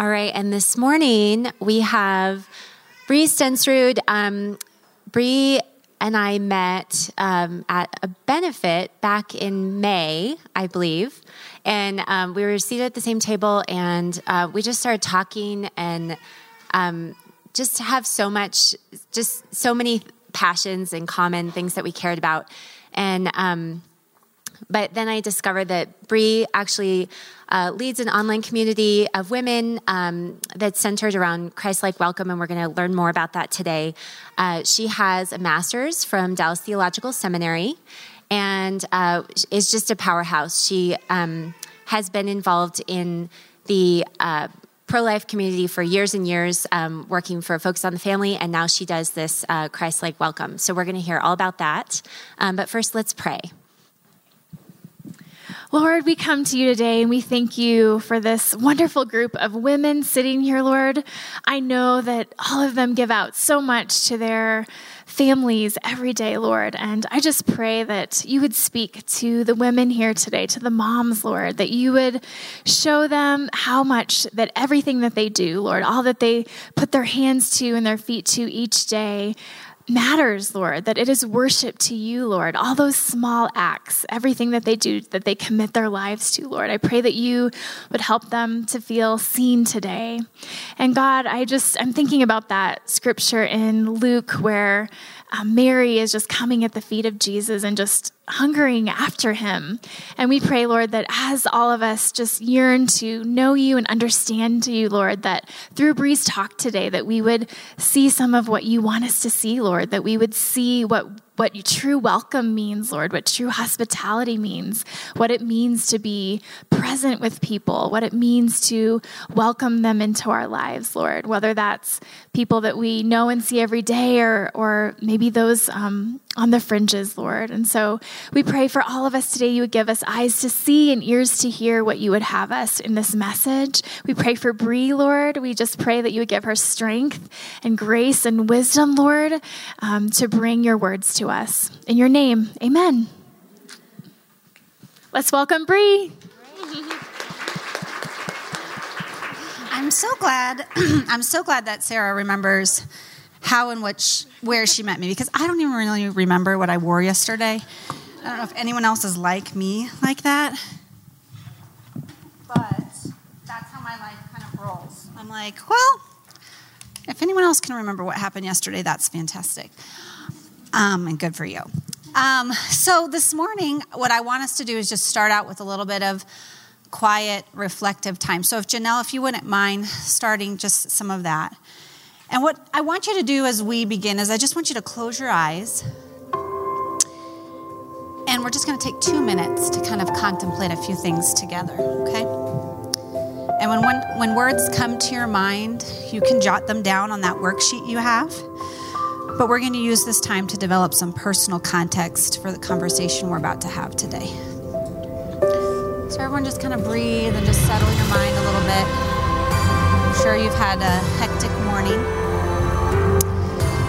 All right, and this morning we have Bree Stensrud. Bree and I met at a benefit back in May, I believe, and we were seated at the same table, and we just started talking, and just have so many passions in common, things that we cared about, and but then I discovered that Bree actually leads an online community of women that's centered around Christlike Welcome, and we're going to learn more about that today. She has a master's from Dallas Theological Seminary and is just a powerhouse. She has been involved in the pro-life community for years and years, working for Focus on the Family, and now she does this Christlike Welcome. So we're going to hear all about that. But first, let's pray. Lord, we come to you today and we thank you for this wonderful group of women sitting here, Lord. I know that all of them give out so much to their families every day, Lord. And I just pray that you would speak to the women here today, to the moms, Lord, that you would show them how much that everything that they do, Lord, all that they put their hands to and their feet to each day matters, Lord, that it is worship to you, Lord. All those small acts, everything that they do, that they commit their lives to, Lord. I pray that you would help them to feel seen today. And God, I'm thinking about that scripture in Luke where Mary is just coming at the feet of Jesus and just hungering after him. And we pray, Lord, that as all of us just yearn to know you and understand you, Lord, that through Bree's talk today, that we would see some of what you want us to see, Lord, that we would see what true welcome means, Lord, what true hospitality means, what it means to be present with people, what it means to welcome them into our lives, Lord, whether that's people that we know and see every day or maybe those on the fringes, Lord. And so we pray for all of us today, you would give us eyes to see and ears to hear what you would have us in this message. We pray for Bree, Lord. We just pray that you would give her strength and grace and wisdom, Lord, to bring your words to us. In your name, amen. Let's welcome Bree. I'm so glad that Sarah remembers how and where she met me, because I don't even really remember what I wore yesterday. I don't know if anyone else is like me like that, but that's how my life kind of rolls. I'm like, well, if anyone else can remember what happened yesterday, that's fantastic. And good for you. So this morning, what I want us to do is just start out with a little bit of quiet, reflective time. So if you wouldn't mind starting just some of that. And what I want you to do as we begin is I just want you to close your eyes. And we're just going to take 2 minutes to kind of contemplate a few things together, okay? And when words come to your mind, you can jot them down on that worksheet you have. But we're going to use this time to develop some personal context for the conversation we're about to have today. So everyone just kind of breathe and just settle your mind a little bit. I'm sure you've had a hectic morning.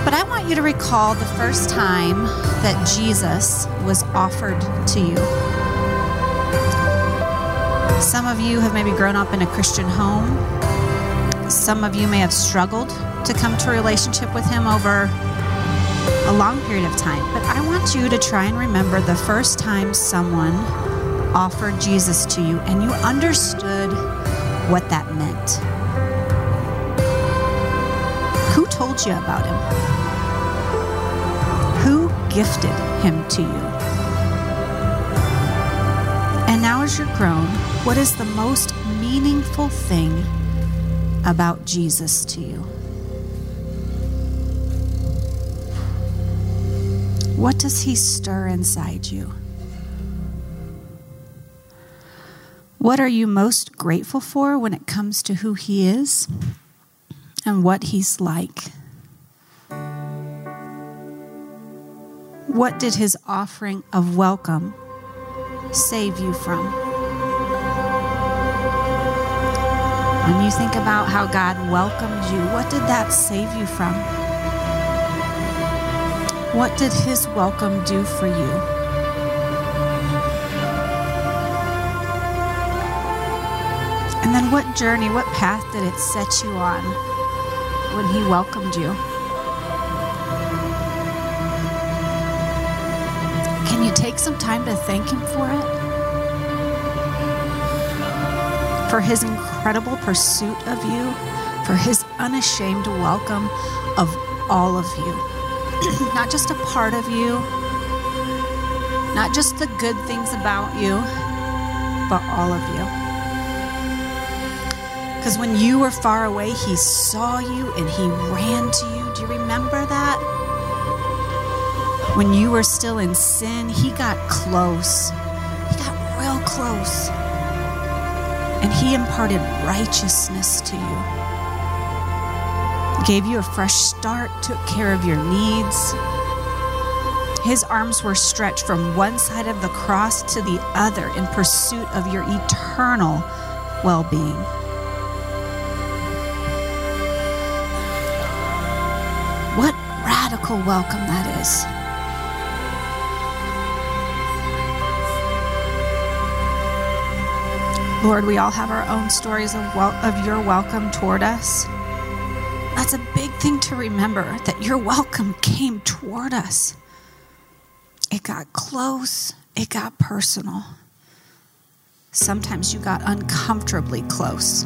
But I want you to recall the first time that Jesus was offered to you. Some of you have maybe grown up in a Christian home. Some of you may have struggled to come to a relationship with him over a long period of time, but I want you to try and remember the first time someone offered Jesus to you and you understood what that meant. Who told you about him? Who gifted him to you? And now as you're grown, what is the most meaningful thing about Jesus to you? What does he stir inside you? What are you most grateful for when it comes to who he is and what he's like? What did his offering of welcome save you from? When you think about how God welcomed you, what did that save you from? What did his welcome do for you? And And then what journey, what path did it set you on when he welcomed you? Can you take some time to thank him for it? For his incredible pursuit of you, for his unashamed welcome of all of you. Not just a part of you, not just the good things about you, but all of you. Because when you were far away, he saw you and he ran to you. Do you remember that? When you were still in sin, he got close. He got real close. And he imparted righteousness to you. Gave you a fresh start, took care of your needs. His arms were stretched from one side of the cross to the other in pursuit of your eternal well-being. What radical welcome that is. Lord, we all have our own stories of your welcome toward us. That's a big thing to remember, that your welcome came toward us. It got close. It got personal. Sometimes you got uncomfortably close.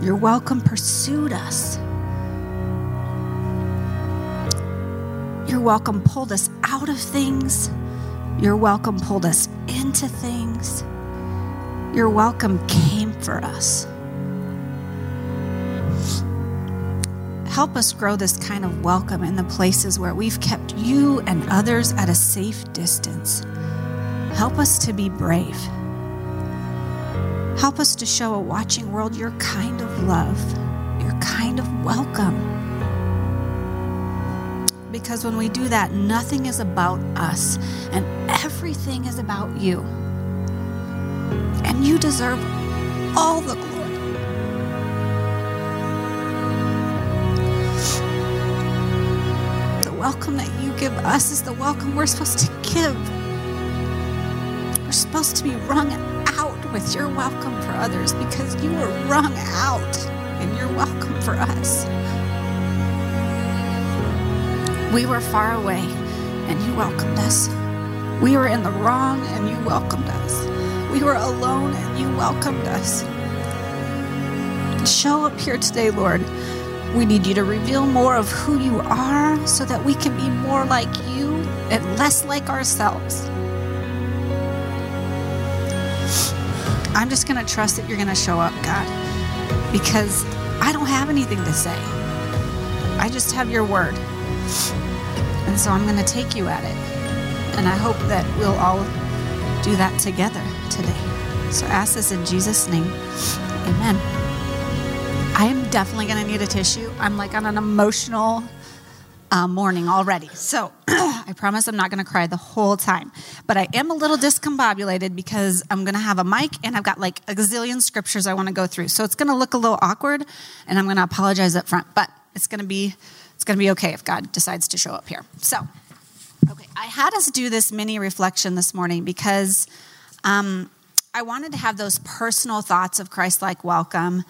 Your welcome pursued us. Your welcome pulled us out of things. Your welcome pulled us into things. Your welcome came for us. Help us grow this kind of welcome in the places where we've kept you and others at a safe distance. Help us to be brave. Help us to show a watching world your kind of love, your kind of welcome. Because when we do that, nothing is about us and everything is about you. And you deserve all the glory. The welcome that you give us is the welcome we're supposed to give. We're supposed to be wrung out with your welcome for others because you were wrung out in your welcome for us. We were far away, and you welcomed us. We were in the wrong, and you welcomed us. We were alone, and you welcomed us. Show up here today, Lord. We need you to reveal more of who you are so that we can be more like you and less like ourselves. I'm just going to trust that you're going to show up, God, because I don't have anything to say. I just have your word. And so I'm going to take you at it. And I hope that we'll all do that together today. So ask this in Jesus' name. Amen. I am definitely going to need a tissue. I'm like on an emotional morning already. So I promise I'm not going to cry the whole time. But I am a little discombobulated because I'm going to have a mic and I've got like a gazillion scriptures I want to go through. So it's going to look a little awkward and I'm going to apologize up front. But it's going to be okay if God decides to show up here. So, okay, I had us do this mini reflection this morning because I wanted to have those personal thoughts of Christ-like welcome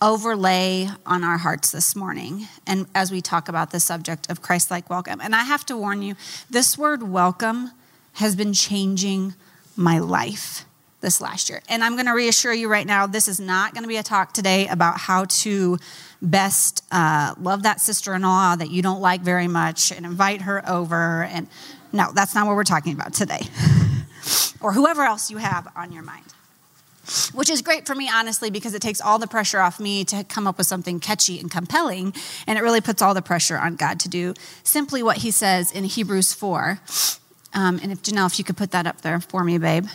overlay on our hearts this morning, and as we talk about the subject of Christ-like welcome. And I have to warn you, this word welcome has been changing my life this last year. And I'm going to reassure you right now, this is not going to be a talk today about how to best love that sister-in-law that you don't like very much and invite her over. And no, that's not what we're talking about today. Or whoever else you have on your mind. Which is great for me, honestly, because it takes all the pressure off me to come up with something catchy and compelling. And it really puts all the pressure on God to do simply what he says in Hebrews 4. And if Janelle, if you could put that up there for me, babe.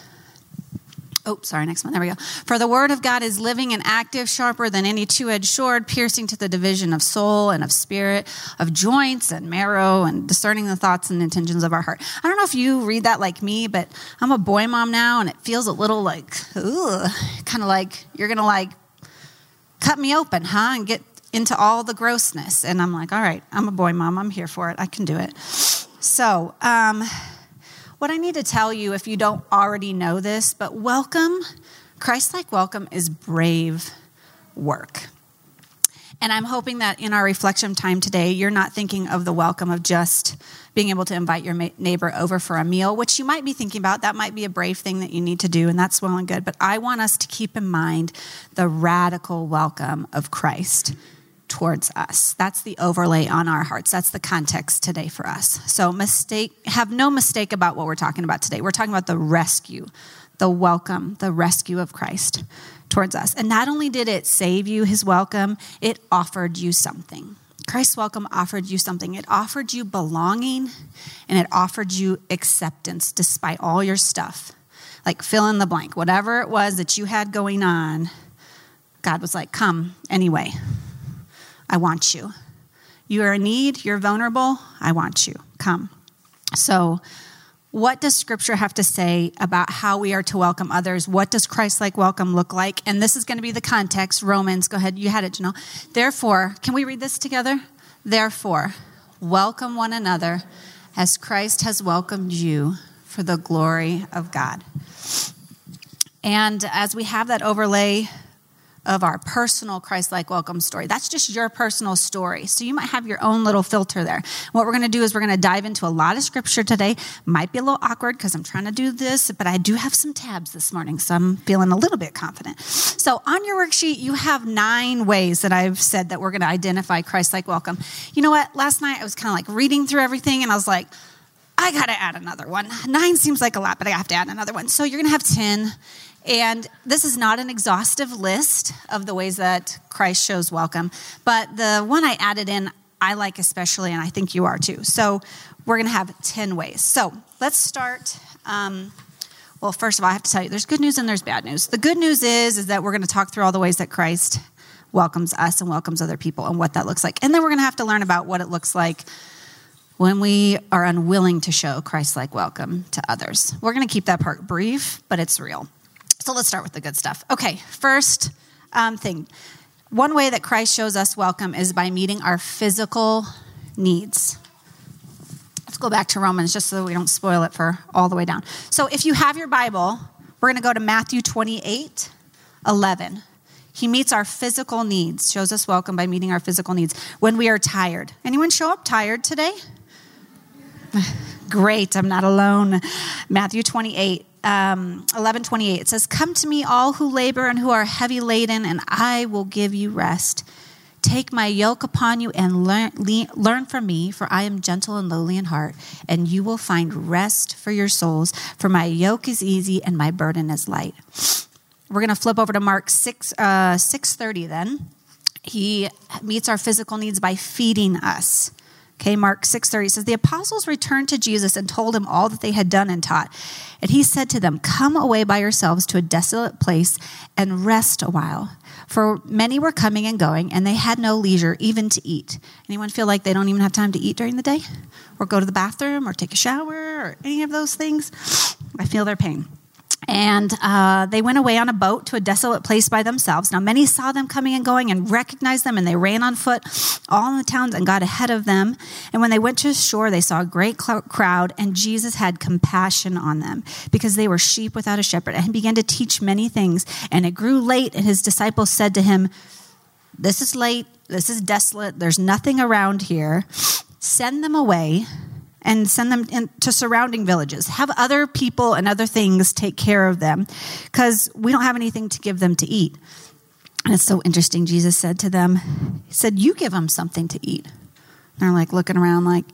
Oh, sorry, next one. There we go. For the word of God is living and active, sharper than any two-edged sword, piercing to the division of soul and of spirit, of joints and marrow, and discerning the thoughts and intentions of our heart. I don't know if you read that like me, but I'm a boy mom now, and it feels a little like, ooh, kind of like you're going to like cut me open, huh, and get into all the grossness. And I'm like, all right, I'm a boy mom. I'm here for it. I can do it. So, what I need to tell you, if you don't already know this, but welcome Christlike Welcome is brave work. And I'm hoping that in our reflection time today, you're not thinking of the welcome of just being able to invite your neighbor over for a meal, which you might be thinking about. That might be a brave thing that you need to do, and that's well and good. But I want us to keep in mind the radical welcome of Christ towards us. That's the overlay on our hearts. That's the context today for us. So have no mistake about what we're talking about today. We're talking about the rescue, the welcome, the rescue of Christ towards us. And not only did it save you, his welcome, it offered you something. Christ's welcome offered you something. It offered you belonging, and it offered you acceptance despite all your stuff. Like fill in the blank, whatever it was that you had going on, God was like, come anyway. I want you. You are in need. You're vulnerable. I want you. Come. So what does Scripture have to say about how we are to welcome others? What does Christlike welcome look like? And this is going to be the context. Romans, go ahead. You had it, Janelle. Therefore, can we read this together? Therefore, welcome one another as Christ has welcomed you for the glory of God. And as we have that overlay of our personal Christlike welcome story. That's just your personal story. So you might have your own little filter there. What we're going to do is we're going to dive into a lot of Scripture today. Might be a little awkward because I'm trying to do this, but I do have some tabs this morning, so I'm feeling a little bit confident. So on your worksheet, you have 9 ways that I've said that we're going to identify Christlike welcome. You know what? Last night I was kind of like reading through everything, and I was like, I got to add another one. 9 seems like a lot, but I have to add another one. So you're going to have 10. And this is not an exhaustive list of the ways that Christ shows welcome, but the one I added in, I like especially, and I think you are too. So we're going to have 10 ways. So let's start. Well, first of all, I have to tell you, there's good news and there's bad news. The good news is that we're going to talk through all the ways that Christ welcomes us and welcomes other people and what that looks like. And then we're going to have to learn about what it looks like when we are unwilling to show Christ-like welcome to others. We're going to keep that part brief, but it's real. So let's start with the good stuff. Okay, first thing. One way that Christ shows us welcome is by meeting our physical needs. Let's go back to Romans just so we don't spoil it for all the way down. So if you have your Bible, we're going to go to Matthew 28:11. He meets our physical needs, shows us welcome by meeting our physical needs when we are tired. Anyone show up tired today? Great, I'm not alone. Matthew 11:28, it says, come to me all who labor and who are heavy laden, and I will give you rest. Take my yoke upon you and learn from me, for I am gentle and lowly in heart, and you will find rest for your souls, for my yoke is easy and my burden is light. We're going to flip over to Mark 6:30 then. He meets our physical needs by feeding us. Okay, Mark 6:30 says, the apostles returned to Jesus and told him all that they had done and taught. And he said to them, come away by yourselves to a desolate place and rest a while. For many were coming and going, and they had no leisure even to eat. Anyone feel like they don't even have time to eat during the day? Or go to the bathroom or take a shower or any of those things? I feel their pain. And they went away on a boat to a desolate place by themselves. Now many saw them coming and going and recognized them, and they ran on foot all in the towns and got ahead of them. And when they went to the shore, they saw a great crowd, and Jesus had compassion on them because they were sheep without a shepherd, and he began to teach many things. And it grew late, and his disciples said to him, this is late, this is desolate, there's nothing around here. Send them away. And send them to surrounding villages. Have other people and other things take care of them, because we don't have anything to give them to eat. And it's so interesting. Jesus said to them, he said, you give them something to eat. And they're like looking around like,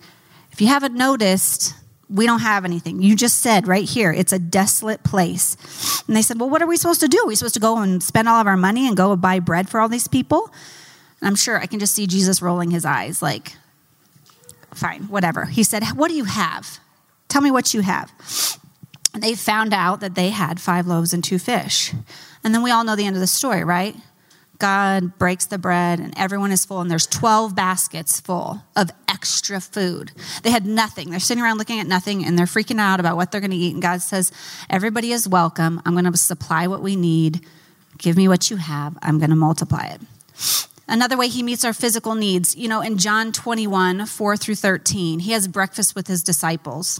if you haven't noticed, we don't have anything. You just said right here, it's a desolate place. And they said, well, what are we supposed to do? Are we supposed to go and spend all of our money and go and buy bread for all these people? And I'm sure I can just see Jesus rolling his eyes like, fine, whatever. He said, what do you have? Tell me what you have. And they found out that they had 5 loaves and 2 fish. And then we all know the end of the story, right? God breaks the bread and everyone is full, and there's 12 baskets full of extra food. They had nothing. They're sitting around looking at nothing, and they're freaking out about what they're going to eat. And God says, everybody is welcome. I'm going to supply what we need. Give me what you have. I'm going to multiply it. Another way he meets our physical needs, you know, in John 21:4-13, he has breakfast with his disciples.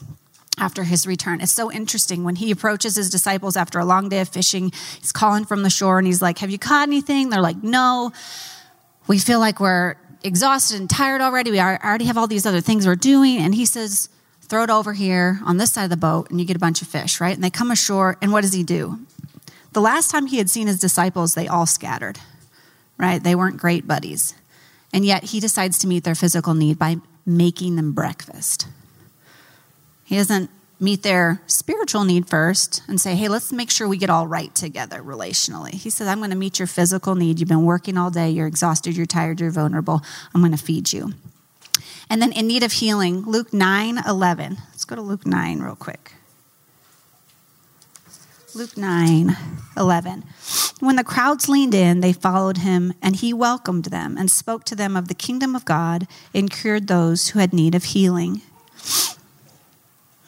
after his return. It's so interesting. When he approaches his disciples after a long day of fishing, he's calling from the shore and he's like, have you caught anything? They're like, no. We feel like we're exhausted and tired already. We already have all these other things we're doing. And he says, throw it over here on this side of the boat and you get a bunch of fish, right? And they come ashore. And what does he do? The last time he had seen his disciples, they all scattered, right? They weren't great buddies. And yet he decides to meet their physical need by making them breakfast. He doesn't meet their spiritual need first and say, hey, let's make sure we get all right together relationally. He says, I'm going to meet your physical need. You've been working all day. You're exhausted. You're tired. You're vulnerable. I'm going to feed you. And then in need of healing, Luke 9:11. Let's go to Luke 9 real quick. Luke 9:11. When the crowds leaned in, they followed him, and he welcomed them and spoke to them of the kingdom of God and cured those who had need of healing.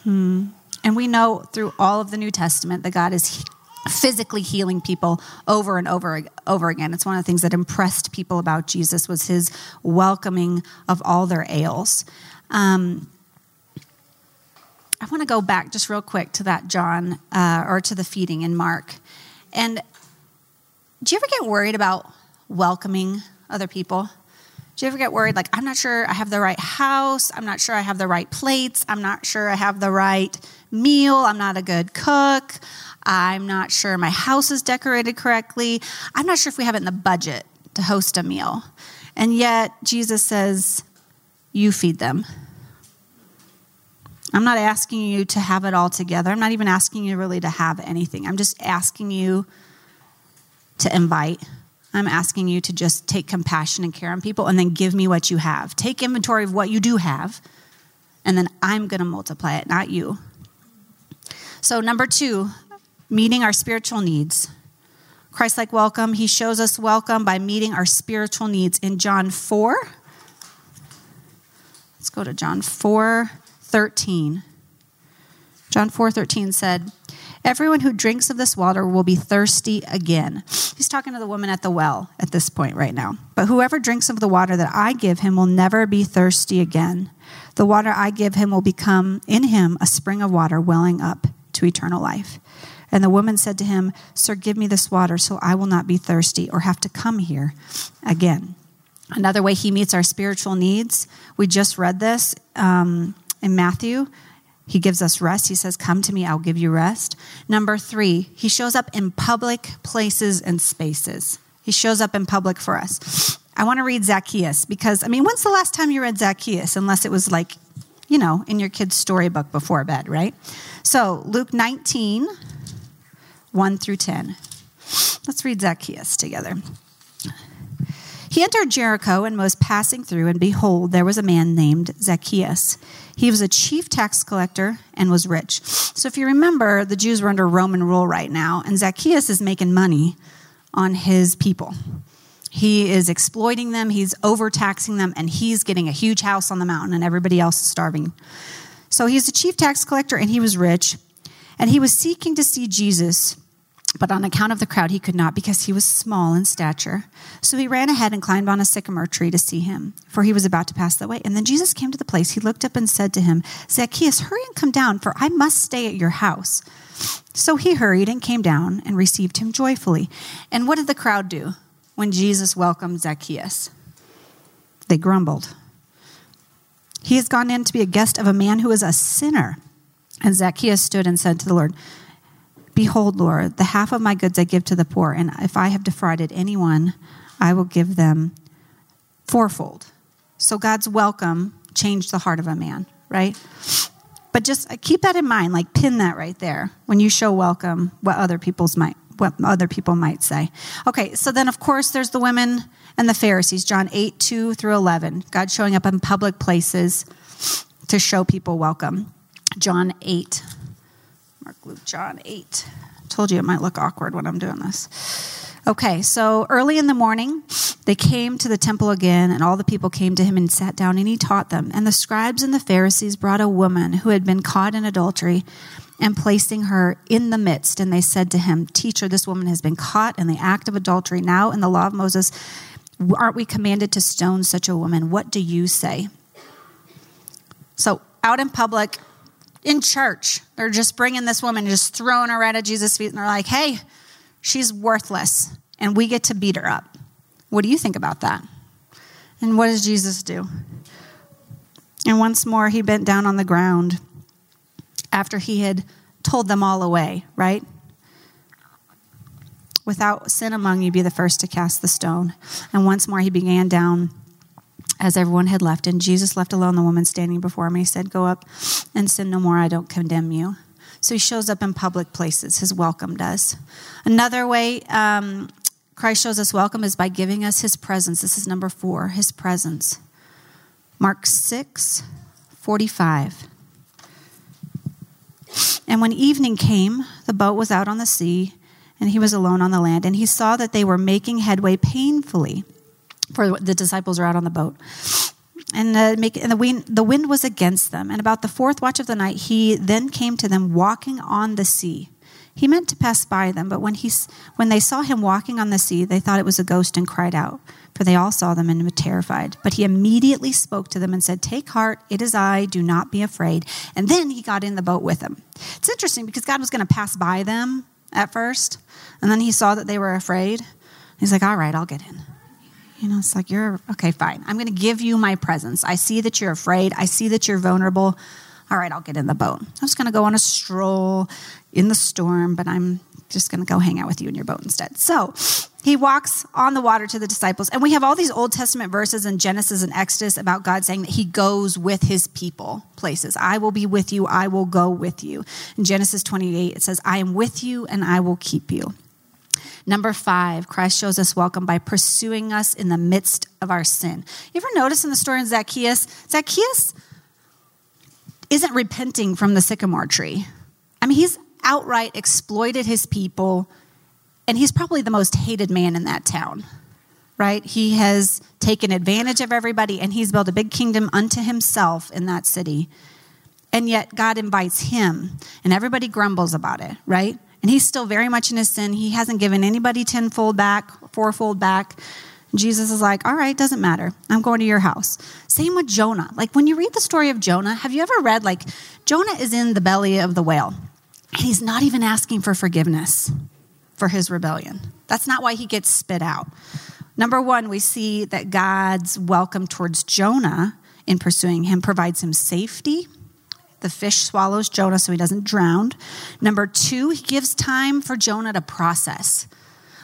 And we know through all of the New Testament that God is physically healing people over and over again. It's one of the things that impressed people about Jesus was his welcoming of all their ails. I want to go back just real quick to that John, or to the feeding in Mark. And do you ever get worried about welcoming other people? Do you ever get worried, like, I'm not sure I have the right house. I'm not sure I have the right plates. I'm not sure I have the right meal. I'm not a good cook. I'm not sure my house is decorated correctly. I'm not sure if we have it in the budget to host a meal. And yet Jesus says, you feed them. I'm not asking you to have it all together. I'm not even asking you really to have anything. I'm just asking you to invite. I'm asking you to just take compassion and care on people and then give me what you have. Take inventory of what you do have, and then I'm going to multiply it, not you. So 2, meeting our spiritual needs. Christlike welcome. He shows us welcome by meeting our spiritual needs in John 4. Let's go to John 4:13. John 4:13 said, everyone who drinks of this water will be thirsty again. He's talking to the woman at the well at this point right now. But whoever drinks of the water that I give him will never be thirsty again. The water I give him will become in him a spring of water welling up to eternal life. And the woman said to him, sir, give me this water so I will not be thirsty or have to come here again. Another way he meets our spiritual needs, we just read this in Matthew. He gives us rest. He says, come to me, I'll give you rest. 3, he shows up in public places and spaces. He shows up in public for us. I want to read Zacchaeus because, when's the last time you read Zacchaeus? Unless it was like, in your kid's storybook before bed, right? So Luke 19:1-10. Let's read Zacchaeus together. He entered Jericho and was passing through, and behold, there was a man named Zacchaeus. He was a chief tax collector and was rich. So if you remember, the Jews were under Roman rule right now, and Zacchaeus is making money on his people. He is exploiting them, he's overtaxing them, and he's getting a huge house on the mountain, and everybody else is starving. So he's a chief tax collector, and he was rich, and he was seeking to see Jesus, but on account of the crowd, he could not because he was small in stature. So he ran ahead and climbed on a sycamore tree to see him, for he was about to pass that way. And then Jesus came to the place. He looked up and said to him, Zacchaeus, hurry and come down, for I must stay at your house. So he hurried and came down and received him joyfully. And what did the crowd do when Jesus welcomed Zacchaeus? They grumbled. He has gone in to be a guest of a man who is a sinner. And Zacchaeus stood and said to the Lord, behold, Lord, the half of my goods I give to the poor, and if I have defrauded anyone, I will give them fourfold. So God's welcome changed the heart of a man, right? But just keep that in mind, like pin that right there when you show welcome, what other people might say. Okay, so then of course there's the women and the Pharisees, John 8:2-11. God showing up in public places to show people welcome. John 8. Mark, Luke, John 8. Told you it might look awkward when I'm doing this. Okay, so early in the morning, they came to the temple again, and all the people came to him and sat down, and he taught them. And the scribes and the Pharisees brought a woman who had been caught in adultery and placing her in the midst. And they said to him, teacher, this woman has been caught in the act of adultery. Now in the law of Moses, aren't we commanded to stone such a woman? What do you say? So out in public, in church. They're just bringing this woman, just throwing her right at Jesus' feet. And they're like, hey, she's worthless. And we get to beat her up. What do you think about that? And what does Jesus do? And once more, he bent down on the ground after he had told them all away, right? Without sin among you, be the first to cast the stone. And once more, he began down as everyone had left. And Jesus left alone the woman standing before him. He said, go up and sin no more. I don't condemn you. So he shows up in public places. His welcome does. Another way Christ shows us welcome is by giving us his presence. This is number 4, his presence. Mark 6:45. And when evening came, the boat was out on the sea, and he was alone on the land. And he saw that they were making headway painfully, for the disciples were out on the boat. And the wind was against them. And about the fourth watch of the night, he then came to them walking on the sea. He meant to pass by them, but when they saw him walking on the sea, they thought it was a ghost and cried out, for they all saw them and were terrified. But he immediately spoke to them and said, take heart, it is I, do not be afraid. And then he got in the boat with them. It's interesting because God was going to pass by them at first, and then he saw that they were afraid. He's like, all right, I'll get in. You know, it's like, you're, okay, fine. I'm going to give you my presence. I see that you're afraid. I see that you're vulnerable. All right, I'll get in the boat. I'm just going to go on a stroll in the storm, but I'm just going to go hang out with you in your boat instead. So he walks on the water to the disciples. And we have all these Old Testament verses in Genesis and Exodus about God saying that he goes with his people places. I will be with you. I will go with you. In Genesis 28, it says, I am with you and I will keep you. Number 5, Christ shows us welcome by pursuing us in the midst of our sin. You ever notice in the story of Zacchaeus isn't repenting from the sycamore tree. I mean, he's outright exploited his people, and he's probably the most hated man in that town, right? He has taken advantage of everybody, and he's built a big kingdom unto himself in that city. And yet God invites him, and everybody grumbles about it, right? And he's still very much in his sin. He hasn't given anybody tenfold back, fourfold back. Jesus is like, all right, doesn't matter. I'm going to your house. Same with Jonah. Like when you read the story of Jonah, have you ever read like Jonah is in the belly of the whale and he's not even asking for forgiveness for his rebellion. That's not why he gets spit out. Number 1, we see that God's welcome towards Jonah in pursuing him provides him safety. The fish swallows Jonah so he doesn't drown. Number 2, he gives time for Jonah to process.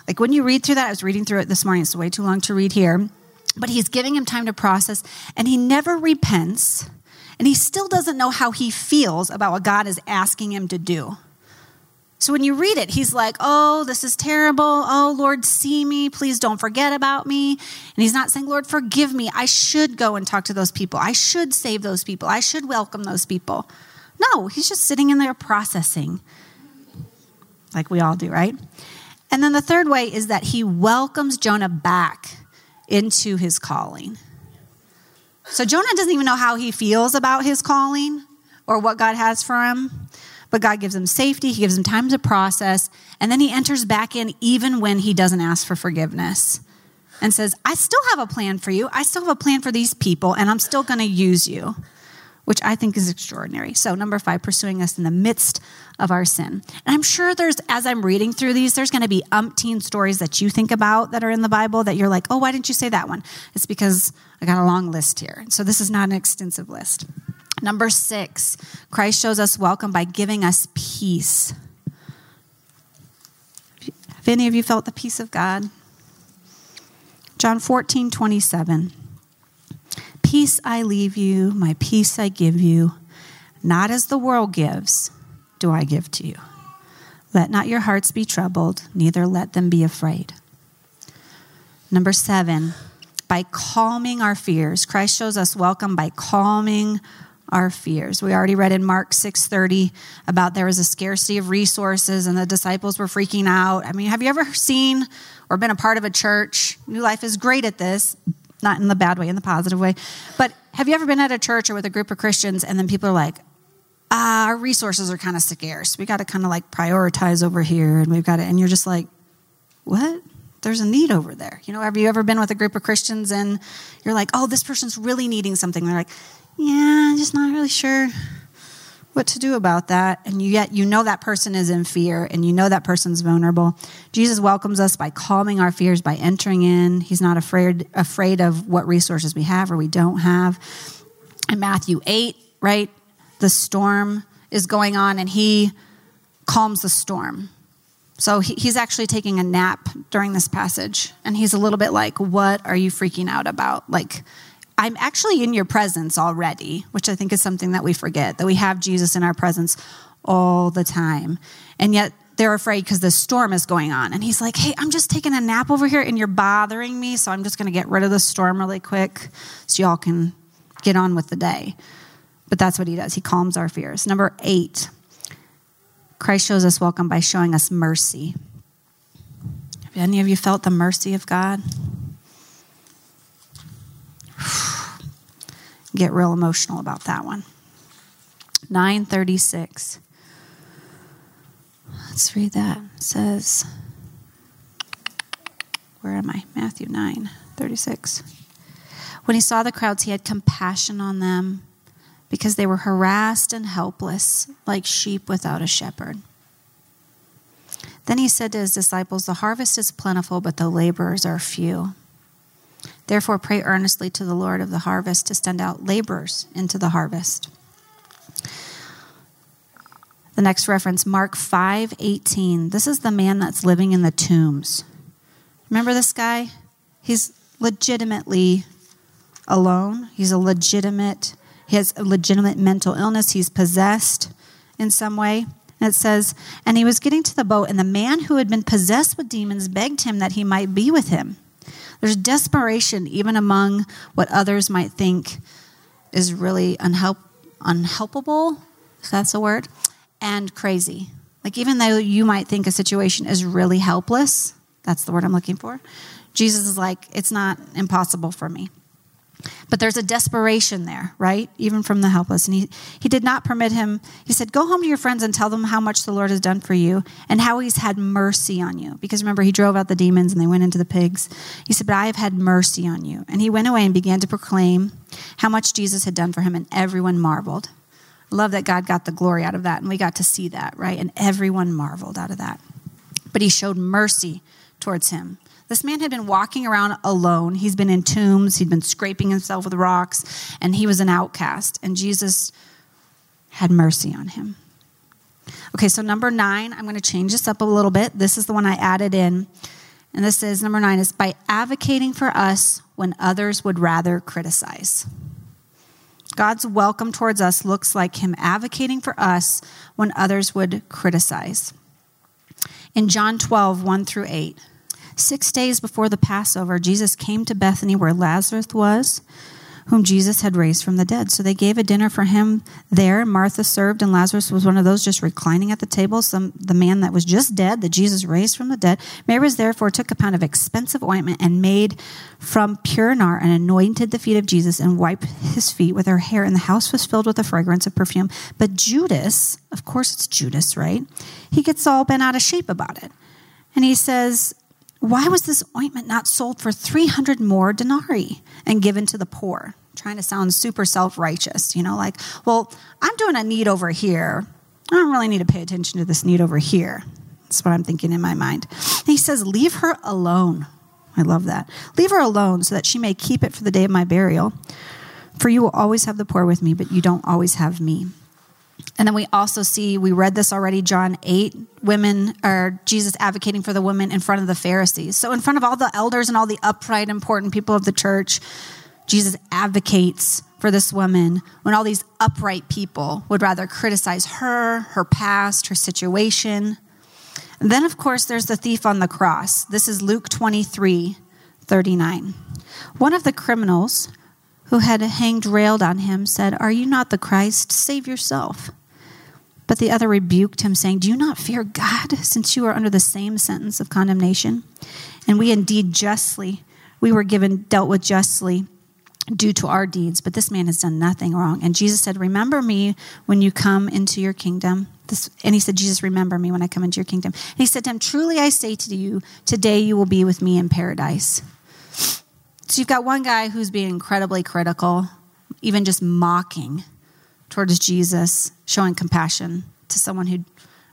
Like when you read through that, I was reading through it this morning. It's way too long to read here. But he's giving him time to process, and he never repents, and he still doesn't know how he feels about what God is asking him to do. So when you read it, he's like, oh, this is terrible. Oh, Lord, see me. Please don't forget about me. And he's not saying, Lord, forgive me. I should go and talk to those people. I should save those people. I should welcome those people. No, he's just sitting in there processing like we all do, right? And then the third way is that he welcomes Jonah back into his calling. So Jonah doesn't even know how he feels about his calling or what God has for him, but God gives him safety. He gives him time to process. And then he enters back in even when he doesn't ask for forgiveness and says, I still have a plan for you. I still have a plan for these people, and I'm still going to use you, which I think is extraordinary. So number 5, pursuing us in the midst of our sin. And I'm sure as I'm reading through these, there's going to be umpteen stories that you think about that are in the Bible that you're like, oh, why didn't you say that one? It's because I got a long list here. So this is not an extensive list. Number 6, Christ shows us welcome by giving us peace. Have any of you felt the peace of God? John 14:27. Peace I leave you, my peace I give you. Not as the world gives, do I give to you. Let not your hearts be troubled, neither let them be afraid. Number 7, by calming our fears. Christ shows us welcome by calming our fears. We already read in Mark 6:30 about there was a scarcity of resources and the disciples were freaking out. I mean, have you ever seen or been a part of a church? New Life is great at this. Not in the bad way, in the positive way. But have you ever been at a church or with a group of Christians and then people are like, our resources are kind of scarce. We got to kind of like prioritize over here, and we've got to, and you're just like, what? There's a need over there. You know, have you ever been with a group of Christians and you're like, oh, this person's really needing something. They're like, yeah, I'm just not really sure what to do about that. And yet you know that person is in fear and you know that person's vulnerable. Jesus welcomes us by calming our fears, by entering in. He's not afraid of what resources we have or we don't have. In Matthew 8, right, the storm is going on and he calms the storm. So he's actually taking a nap during this passage. And he's a little bit like, what are you freaking out about? Like, I'm actually in your presence already, which I think is something that we forget, that we have Jesus in our presence all the time. And yet they're afraid because the storm is going on. And he's like, hey, I'm just taking a nap over here and you're bothering me. So I'm just going to get rid of the storm really quick so y'all can get on with the day. But that's what he does. He calms our fears. Number 8, Christ shows us welcome by showing us mercy. Have any of you felt the mercy of God? Get real emotional about that one. 9:36. Let's read that. It says, where am I? Matthew 9:36. When he saw the crowds, he had compassion on them because they were harassed and helpless, like sheep without a shepherd. Then he said to his disciples, the harvest is plentiful, but the laborers are few. Therefore, pray earnestly to the Lord of the harvest to send out laborers into the harvest. The next reference, Mark 5:18. This is the man that's living in the tombs. Remember this guy? He's legitimately alone. He has a legitimate mental illness. He's possessed in some way. And it says, and he was getting to the boat, and the man who had been possessed with demons begged him that he might be with him. There's desperation even among what others might think is really unhelpable, if that's a word, and crazy. Like even though you might think a situation is really helpless, that's the word I'm looking for, Jesus is like, it's not impossible for me. But there's a desperation there, right? Even from the helpless. And he did not permit him. He said, go home to your friends and tell them how much the Lord has done for you and how he's had mercy on you. Because remember, he drove out the demons and they went into the pigs. He said, but I have had mercy on you. And he went away and began to proclaim how much Jesus had done for him, and everyone marveled. I love that God got the glory out of that, and we got to see that, right? And everyone marveled out of that. But he showed mercy towards him. This man had been walking around alone. He's been in tombs. He'd been scraping himself with rocks, and he was an outcast. And Jesus had mercy on him. Okay, so number 9, I'm going to change this up a little bit. This is the one I added in. And this is, number 9 is by advocating for us when others would rather criticize. God's welcome towards us looks like him advocating for us when others would criticize. In John 12:1-8, 6 days before the Passover, Jesus came to Bethany where Lazarus was, whom Jesus had raised from the dead. So they gave a dinner for him there. Martha served, and Lazarus was one of those just reclining at the table, the man that was just dead, that Jesus raised from the dead. Mary was therefore took a pound of expensive ointment and made from pure nard and anointed the feet of Jesus and wiped his feet with her hair. And the house was filled with the fragrance of perfume. But Judas, of course it's Judas, right? He gets all bent out of shape about it. And he says, why was this ointment not sold for 300 more denarii and given to the poor? I'm trying to sound super self-righteous, like, well, I'm doing a need over here. I don't really need to pay attention to this need over here. That's what I'm thinking in my mind. And he says, leave her alone. I love that. Leave her alone so that she may keep it for the day of my burial. For you will always have the poor with me, but you don't always have me. And then we also see, we read this already, John 8, women, or Jesus advocating for the women in front of the Pharisees. So in front of all the elders and all the upright, important people of the church, Jesus advocates for this woman when all these upright people would rather criticize her, her past, her situation. And then, of course, there's the thief on the cross. This is Luke 23:39. One of the criminals who had hanged railed on him, said, are you not the Christ? Save yourself. But the other rebuked him, saying, do you not fear God, since you are under the same sentence of condemnation? And we indeed dealt with justly due to our deeds, but this man has done nothing wrong. And Jesus said, remember me when you come into your kingdom. And he said, Jesus, remember me when I come into your kingdom. And he said to him, truly I say to you, today you will be with me in paradise. So you've got one guy who's being incredibly critical, even just mocking towards Jesus, showing compassion to someone who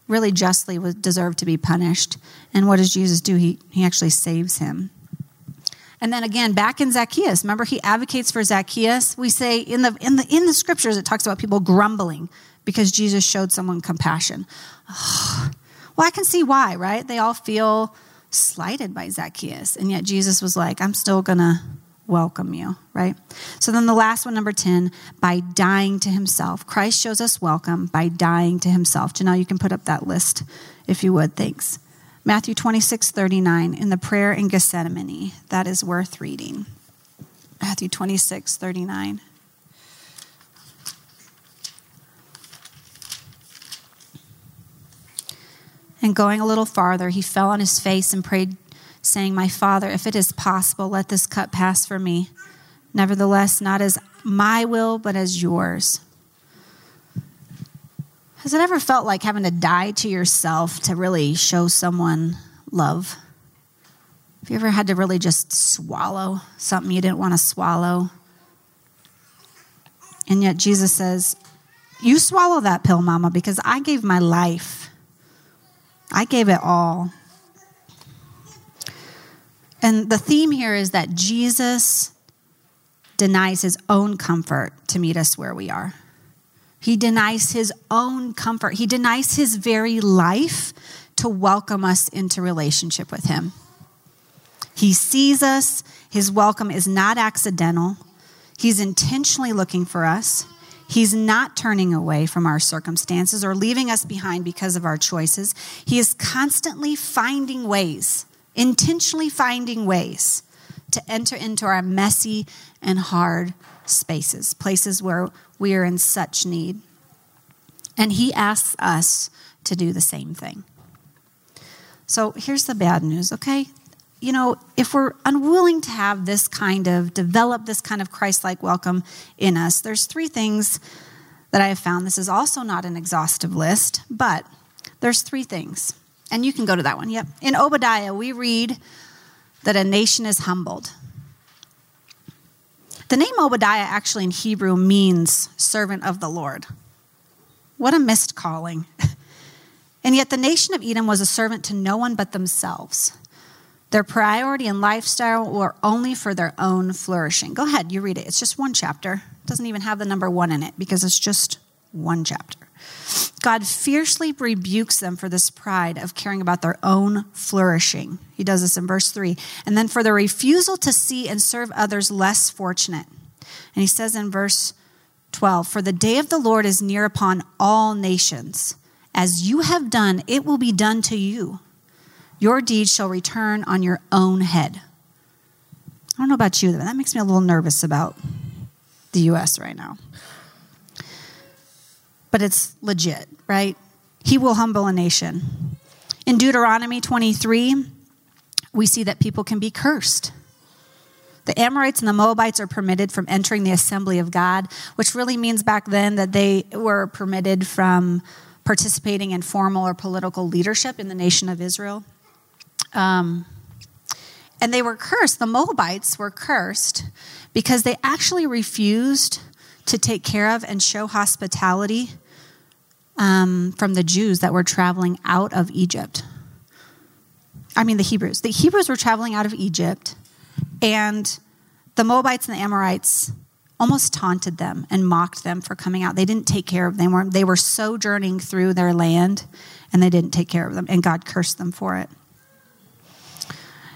really justly deserved to be punished. And what does Jesus do? He actually saves him. And then again, back in Zacchaeus, remember he advocates for Zacchaeus. We say in the scriptures, it talks about people grumbling because Jesus showed someone compassion. Oh, well, I can see why, right? They all feel slighted by Zacchaeus. And yet Jesus was like, I'm still going to welcome you, right? So then the last one, number 10, by dying to himself. Christ shows us welcome by dying to himself. Janelle, you can put up that list if you would. Thanks. Matthew 26:39, in the prayer in Gethsemane. That is worth reading. Matthew 26:39. And going a little farther, he fell on his face and prayed, saying, "My Father, if it is possible, let this cup pass from me. Nevertheless, not as my will, but as yours." Has it ever felt like having to die to yourself to really show someone love? Have you ever had to really just swallow something you didn't want to swallow? And yet Jesus says, you swallow that pill, Mama, because I gave my life. I gave it all. And the theme here is that Jesus denies his own comfort to meet us where we are. He denies his own comfort. He denies his very life to welcome us into relationship with him. He sees us. His welcome is not accidental. He's intentionally looking for us. He's not turning away from our circumstances or leaving us behind because of our choices. He is constantly finding ways, intentionally finding ways to enter into our messy and hard spaces, places where we are in such need. And he asks us to do the same thing. So here's the bad news, okay? You know, if we're unwilling to have this kind of, develop this kind of Christ-like welcome in us, there's three things that I have found. This is also not an exhaustive list, but there's three things. And you can go to that one, yep. In Obadiah, we read that a nation is humbled. The name Obadiah actually in Hebrew means servant of the Lord. What a missed calling. And yet the nation of Edom was a servant to no one but themselves. Their priority and lifestyle were only for their own flourishing. Go ahead, you read it. It's just one chapter. It doesn't even have the number 1 in it because it's just one chapter. God fiercely rebukes them for this pride of caring about their own flourishing. He does this in verse 3. And then for their refusal to see and serve others less fortunate. And he says in verse 12, "For the day of the Lord is near upon all nations. As you have done, it will be done to you. Your deeds shall return on your own head." I don't know about you, but that makes me a little nervous about the U.S. right now. But it's legit, right? He will humble a nation. In Deuteronomy 23, we see that people can be cursed. The Amorites and the Moabites are permitted from entering the assembly of God, which really means back then that they were permitted from participating in formal or political leadership in the nation of Israel. And they were cursed. The Moabites were cursed because they actually refused to take care of and show hospitality from the Jews that were traveling out of Egypt. I mean, the Hebrews. The Hebrews were traveling out of Egypt, and the Moabites and the Amorites almost taunted them and mocked them for coming out. They didn't take care of them. They were sojourning through their land, and they didn't take care of them, and God cursed them for it.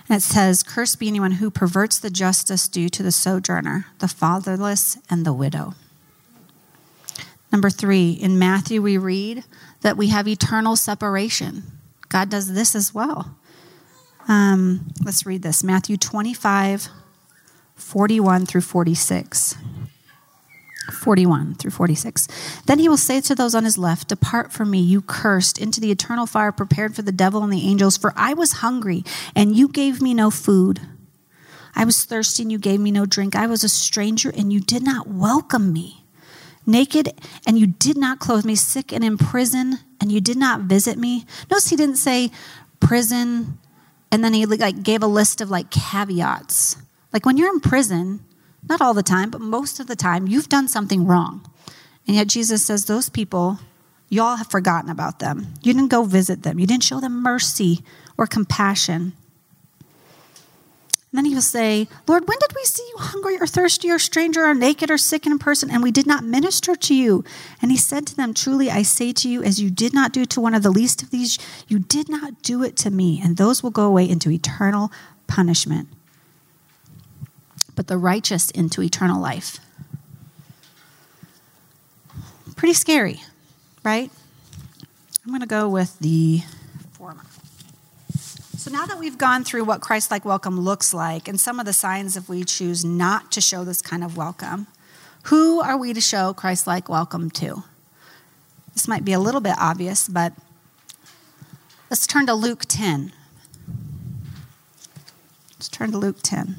And it says, "Cursed be anyone who perverts the justice due to the sojourner, the fatherless, and the widow." Number 3, in Matthew we read that we have eternal separation. God does this as well. Let's read this. Matthew 25:41-46. 41-46. "Then he will say to those on his left, 'Depart from me, you cursed, into the eternal fire prepared for the devil and the angels. For I was hungry, and you gave me no food. I was thirsty, and you gave me no drink. I was a stranger, and you did not welcome me. Naked, and you did not clothe me. Sick and in prison, and you did not visit me.'" Notice he didn't say prison, and then he gave a list of caveats. When you're in prison, not all the time, but most of the time, you've done something wrong. And yet Jesus says, those people, y'all have forgotten about them. You didn't go visit them. You didn't show them mercy or compassion. And then he will say, Lord, when did we see you hungry or thirsty or stranger or naked or sick in person, and we did not minister to you? And he said to them, truly, I say to you, as you did not do to one of the least of these, you did not do it to me. And those will go away into eternal punishment, but the righteous into eternal life. Pretty scary, right? I'm going to go with the former. So now that we've gone through what Christlike welcome looks like and some of the signs if we choose not to show this kind of welcome, who are we to show Christlike welcome to? This might be a little bit obvious, but let's turn to Luke 10. Let's turn to Luke 10.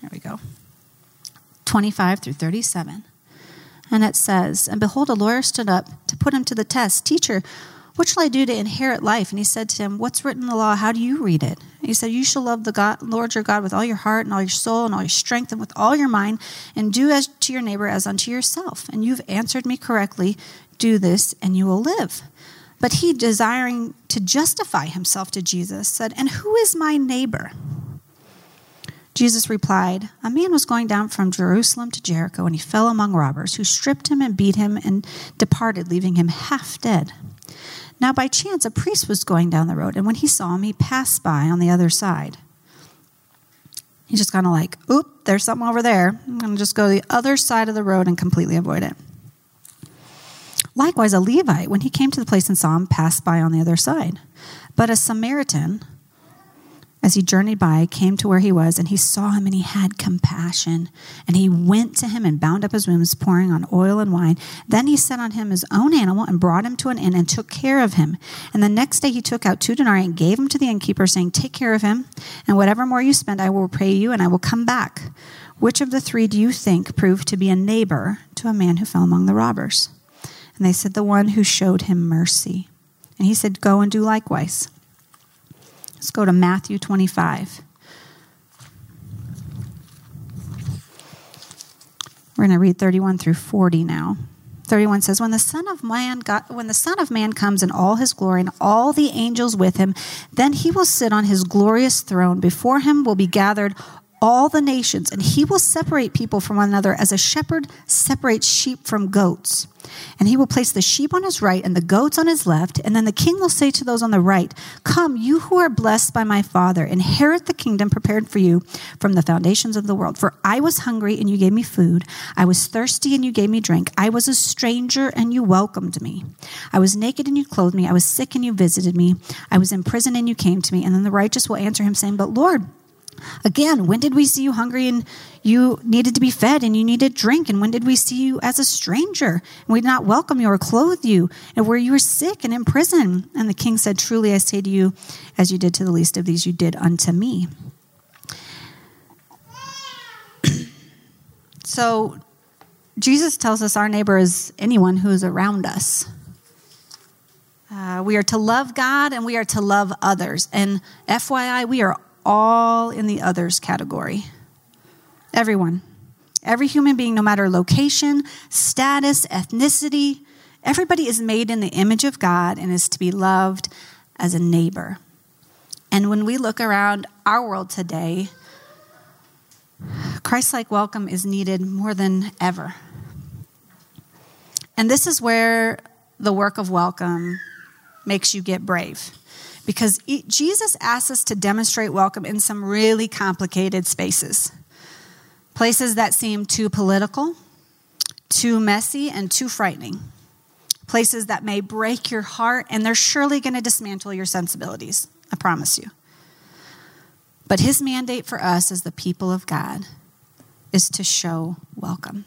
There we go. 25 through 37. And it says, and behold, a lawyer stood up to put him to the test. Teacher, what shall I do to inherit life? And he said to him, what's written in the law? How do you read it? And he said, you shall love the God, Lord your God with all your heart and all your soul and all your strength and with all your mind, and do as to your neighbor as unto yourself. And you've answered me correctly. Do this and you will live. But he, desiring to justify himself to Jesus, said, and who is my neighbor? Jesus replied, a man was going down from Jerusalem to Jericho, and he fell among robbers, who stripped him and beat him and departed, leaving him half dead. Now by chance a priest was going down the road, and when he saw him, he passed by on the other side. He's just kind of like, oop, there's something over there. I'm going to just go to the other side of the road and completely avoid it. Likewise, a Levite, when he came to the place and saw him, passed by on the other side. But a Samaritan, as he journeyed by, came to where he was, and he saw him, and he had compassion. And he went to him and bound up his wounds, pouring on oil and wine. Then he set on him his own animal and brought him to an inn and took care of him. And the next day he took out 2 denarii and gave them to the innkeeper, saying, take care of him, and whatever more you spend I will repay you, and I will come back. Which of the 3 do you think proved to be a neighbor to a man who fell among the robbers? And they said, the one who showed him mercy. And he said, go and do likewise. Let's go to Matthew 25. We're going to read 31 through 40 now. 31 says, when the Son of Man comes in all his glory and all the angels with him, then he will sit on his glorious throne. Before him will be gathered all the nations, and he will separate people from one another as a shepherd separates sheep from goats. And he will place the sheep on his right and the goats on his left. And then the king will say to those on the right, come, you who are blessed by my Father, inherit the kingdom prepared for you from the foundations of the world. For I was hungry, and you gave me food. I was thirsty, and you gave me drink. I was a stranger, and you welcomed me. I was naked, and you clothed me. I was sick, and you visited me. I was in prison, and you came to me. And then the righteous will answer him, saying, but Lord, again, when did we see you hungry and you needed to be fed and you needed drink? And when did we see you as a stranger and we did not welcome you or clothe you? And where you were sick and in prison? And the king said, truly, I say to you, as you did to the least of these, you did unto me. So Jesus tells us our neighbor is anyone who is around us. We are to love God and we are to love others. And FYI, we are all in the others category. Everyone. Every human being, no matter location, status, ethnicity, everybody is made in the image of God and is to be loved as a neighbor. And when we look around our world today, Christlike welcome is needed more than ever. And this is where the work of welcome makes you get brave. Because Jesus asks us to demonstrate welcome in some really complicated spaces. Places that seem too political, too messy, and too frightening. Places that may break your heart, and they're surely going to dismantle your sensibilities. I promise you. But his mandate for us as the people of God is to show welcome.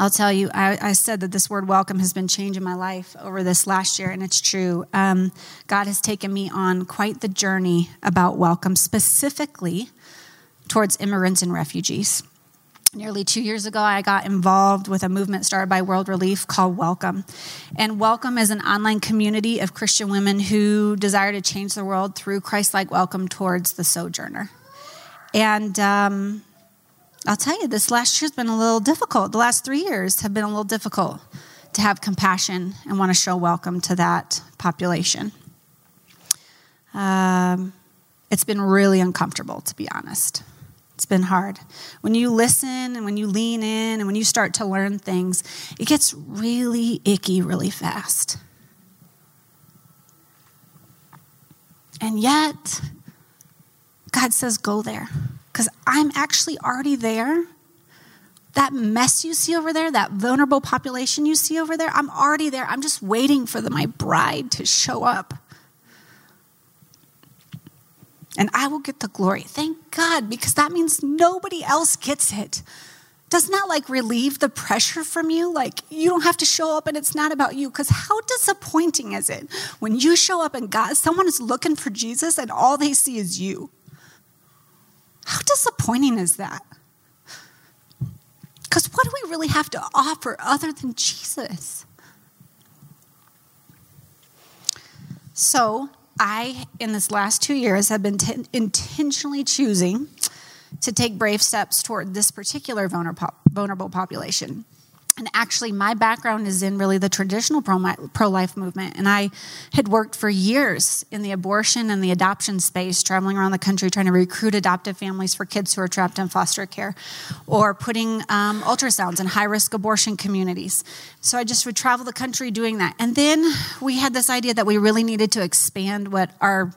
I'll tell you, I said that this word welcome has been changing my life over this last year, and it's true. God has taken me on quite the journey about welcome, specifically towards immigrants and refugees. Nearly 2 years ago, I got involved with a movement started by World Relief called Welcome. And Welcome is an online community of Christian women who desire to change the world through Christlike welcome towards the sojourner. And I'll tell you, this last year's been a little difficult. The last 3 years have been a little difficult to have compassion and want to show welcome to that population. It's been really uncomfortable, to be honest. It's been hard. When you listen and when you lean in and when you start to learn things, it gets really icky really fast. And yet, God says, go there. Because I'm actually already there. That mess you see over there, that vulnerable population you see over there, I'm already there. I'm just waiting for my bride to show up. And I will get the glory. Thank God, because that means nobody else gets it. Doesn't that relieve the pressure from you? You don't have to show up and it's not about you. Because how disappointing is it when you show up and God, someone is looking for Jesus and all they see is you? How disappointing is that? Because what do we really have to offer other than Jesus? So I, in this last 2 years, have been intentionally choosing to take brave steps toward this particular vulnerable population. And actually, my background is in really the traditional pro-life movement. And I had worked for years in the abortion and the adoption space, traveling around the country trying to recruit adoptive families for kids who are trapped in foster care, or putting ultrasounds in high-risk abortion communities. So I just would travel the country doing that. And then we had this idea that we really needed to expand what our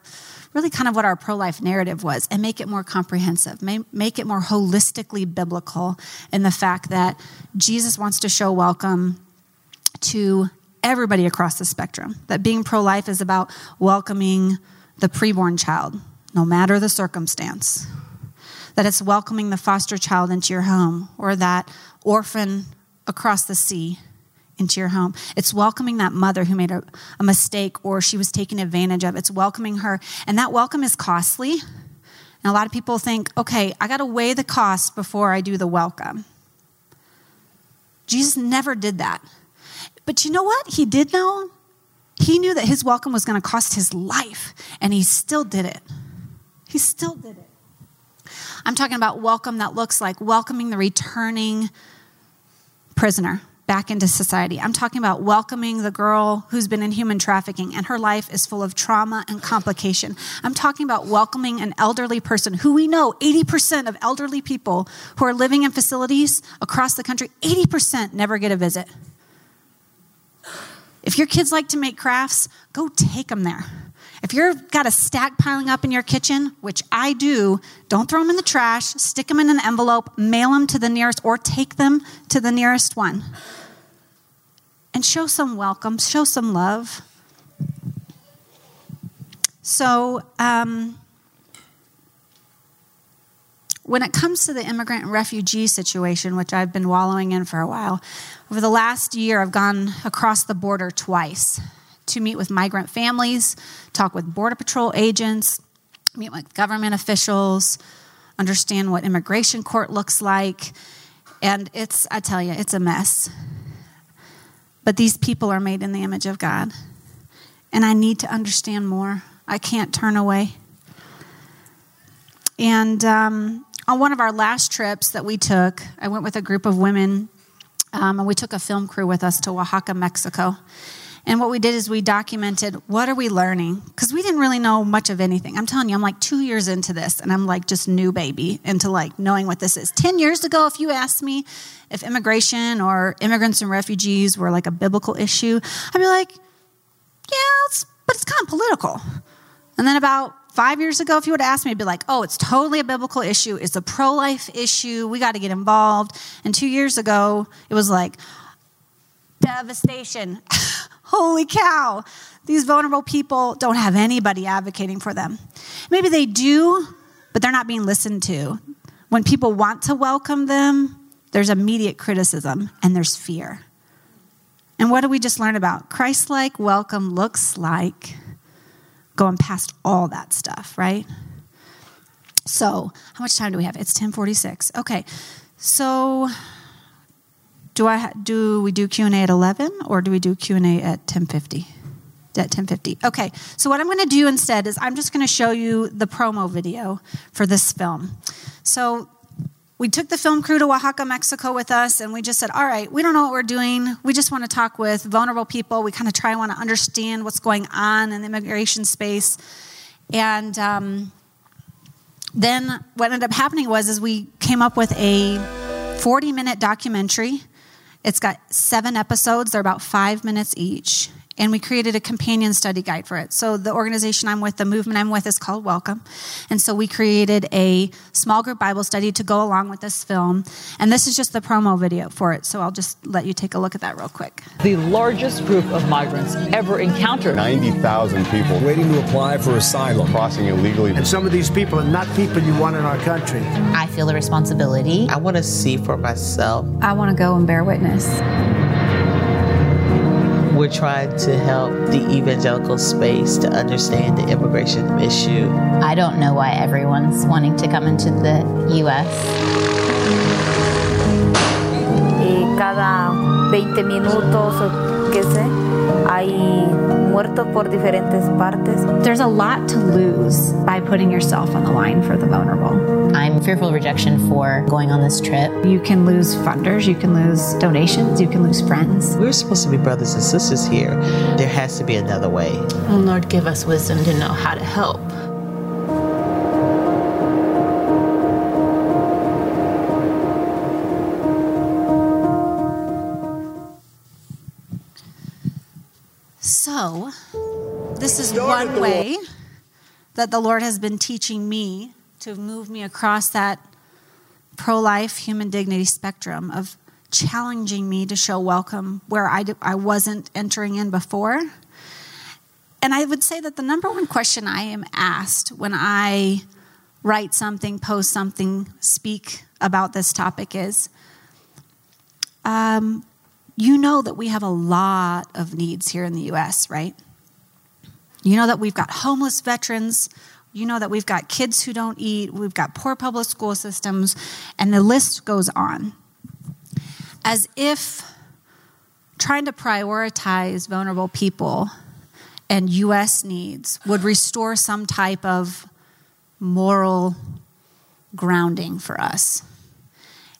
pro-life narrative was and make it more comprehensive, make it more holistically biblical in the fact that Jesus wants to show welcome to everybody across the spectrum, that being pro-life is about welcoming the preborn child, no matter the circumstance, that it's welcoming the foster child into your home or that orphan across the sea into your home. It's welcoming that mother who made a mistake or she was taken advantage of. It's welcoming her. And that welcome is costly. And a lot of people think, okay, I got to weigh the cost before I do the welcome. Jesus never did that. But you know what? He did know. He knew that his welcome was going to cost his life. And he still did it. He still did it. I'm talking about welcome that looks like welcoming the returning prisoner back into society. I'm talking about welcoming the girl who's been in human trafficking and her life is full of trauma and complication. I'm talking about welcoming an elderly person who we know 80% of elderly people who are living in facilities across the country, 80% never get a visit. If your kids like to make crafts, go take them there. If you've got a stack piling up in your kitchen, which I do, don't throw them in the trash, stick them in an envelope, mail them to the nearest, or take them to the nearest one. And show some welcome, show some love. So when it comes to the immigrant and refugee situation, which I've been wallowing in for a while, over the last year I've gone across the border twice to meet with migrant families, talk with Border Patrol agents, meet with government officials, understand what immigration court looks like. And I tell you, it's a mess. But these people are made in the image of God. And I need to understand more. I can't turn away. And on one of our last trips that we took, I went with a group of women, and we took a film crew with us to Oaxaca, Mexico. And what we did is we documented, what are we learning? Because we didn't really know much of anything. I'm telling you, I'm 2 years into this, and I'm just new baby into knowing what this is. 10 years ago, if you asked me if immigration or immigrants and refugees were a biblical issue, I'd be yeah, but it's kind of political. And then about 5 years ago, if you would ask me, I'd be it's totally a biblical issue. It's a pro-life issue. We got to get involved. And 2 years ago, it was devastation. Holy cow, these vulnerable people don't have anybody advocating for them. Maybe they do, but they're not being listened to. When people want to welcome them, there's immediate criticism and there's fear. And what do we just learn about? Christlike welcome looks like going past all that stuff, right? So how much time do we have? It's 10:46. Okay, so do we do Q&A at 11 or do we do Q&A at 10:50? At 10:50. Okay, so what I'm going to do instead is I'm just going to show you the promo video for this film. So We took the film crew to Oaxaca, Mexico with us, and we just said, all right, we don't know what we're doing. We just want to talk with vulnerable people. We kind of want to understand what's going on in the immigration space. And then what ended up happening was we came up with a 40-minute documentary. It's got 7 episodes. They're about 5 minutes each. And we created a companion study guide for it. So the organization I'm with, the movement I'm with, is called Welcome. And so we created a small group Bible study to go along with this film. And this is just the promo video for it. So I'll just let you take a look at that real quick. The largest group of migrants ever encountered. 90,000 people waiting to apply for asylum. Crossing illegally. And some of these people are not people you want in our country. I feel the responsibility. I want to see for myself. I want to go and bear witness. We're trying to help the evangelical space to understand the immigration issue. I don't know why everyone's wanting to come into the U.S. Y cada 20 minutos o qué sé, hay muertos por diferentes partes. There's a lot to lose by putting yourself on the line for the vulnerable. I'm fearful of rejection for going on this trip. You can lose funders, you can lose donations, you can lose friends. We're supposed to be brothers and sisters here. There has to be another way. Oh, Lord, give us wisdom to know how to help. So, this is one way that the Lord has been teaching me to move me across that pro-life human dignity spectrum of challenging me to show welcome where I wasn't entering in before. And I would say that the number one question I am asked when I write something, post something, speak about this topic is, you know that we have a lot of needs here in the U.S., right? You know that we've got homeless veterans. You know that we've got kids who don't eat. We've got poor public school systems. And the list goes on. As if trying to prioritize vulnerable people and U.S. needs would restore some type of moral grounding for us.